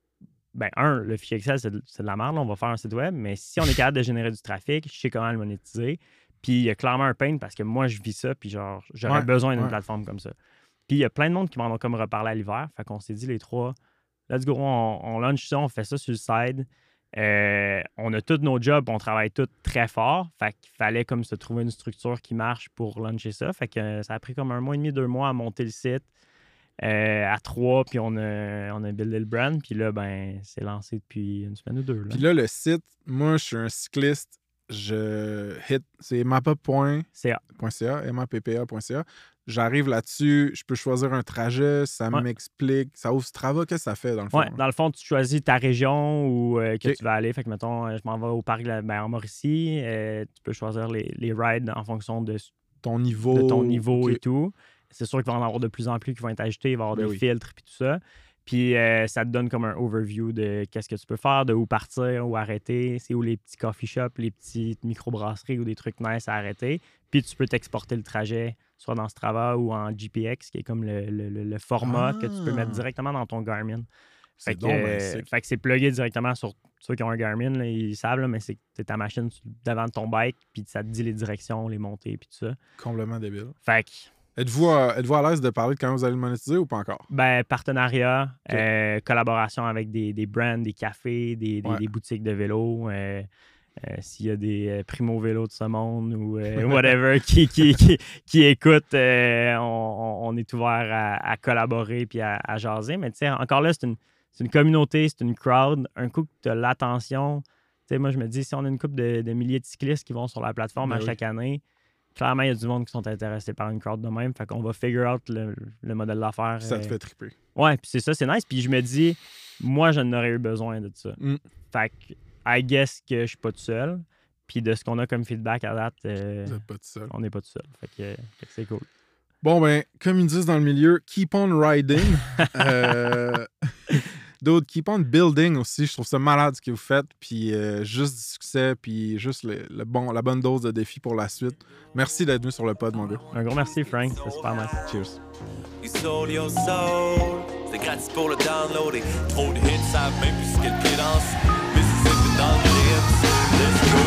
le fichier Excel, c'est de la merde, là, on va faire un site web, mais si on est capable de générer du trafic, je sais comment le monétiser. Puis il y a clairement un pain parce que moi, je vis ça, puis genre, j'aurais besoin d'une plateforme comme ça. Puis il y a plein de monde qui m'en ont comme reparlé à l'hiver. Fait qu'on s'est dit, les trois, let's go, on lunch ça, on fait ça sur le side. On a tous nos jobs, on travaille tous très fort. Fait qu'il fallait comme se trouver une structure qui marche pour luncher ça. Fait que ça a pris comme 1 mois et demi, 2 mois à monter le site. À 3, puis on a buildé le brand. Puis là, ben, c'est lancé depuis une semaine ou 2. Puis là, le site, moi, je suis un cycliste. C'est mappa.ca, mappa.ca. J'arrive là-dessus, je peux choisir un trajet, ça m'explique, ça ouvre Strava, qu'est-ce que ça fait dans le fond? Ouais, dans le fond, tu choisis ta région où tu vas aller. Fait que, mettons, je m'en vais au parc en Mauricie, tu peux choisir les rides en fonction de ton niveau, et tout. C'est sûr qu'il va en avoir de plus en plus qui vont être ajoutés, il va y avoir des filtres et tout ça. Puis ça te donne comme un overview de qu'est-ce que tu peux faire, de où partir, où arrêter, c'est où les petits coffee shops, les petites microbrasseries ou des trucs nice à arrêter. Puis tu peux t'exporter le trajet, soit dans Strava ou en GPX, qui est comme le format que tu peux mettre directement dans ton Garmin. Fait que c'est plugué directement sur ceux qui ont un Garmin, là, ils savent, là, mais c'est ta machine devant ton bike, puis ça te dit les directions, les montées, puis tout ça. Complètement débile. Fait que... Êtes-vous à l'aise de parler de quand vous allez le monétiser ou pas encore? Ben, partenariat, collaboration avec des brands, des cafés, des boutiques de vélo. S'il y a des primo vélos de ce monde ou whatever qui écoutent, on est ouvert à collaborer puis à jaser. Mais tu sais, encore là, c'est une communauté, c'est une crowd. Un coup que tu as l'attention, tu sais, moi je me dis, si on a une couple de milliers de cyclistes qui vont sur la plateforme à chaque année, clairement, il y a du monde qui sont intéressés par une crowd de même. Fait qu'on va figure out le modèle d'affaires. Ça te fait triper. Ouais, puis c'est ça, c'est nice. Puis je me dis, moi, je n'aurais eu besoin de ça. Mm. Fait que, I guess que je suis pas tout seul. Puis de ce qu'on a comme feedback à date, on n'est pas tout seul. Fait que c'est cool. Bon, ben, comme ils disent dans le milieu, keep on riding. D'autres, keep on building aussi. Je trouve ça malade ce que vous faites. Puis juste du succès, puis juste la bonne dose de défi pour la suite. Merci d'être venu sur le pod, mon gars. Un gros merci, Frank. C'est super nice. Cheers. You sold your soul. C'est gratis pour le download. Trop de hits, ça même plus ce qu'elle fait dans Mississippi dans le Let's go.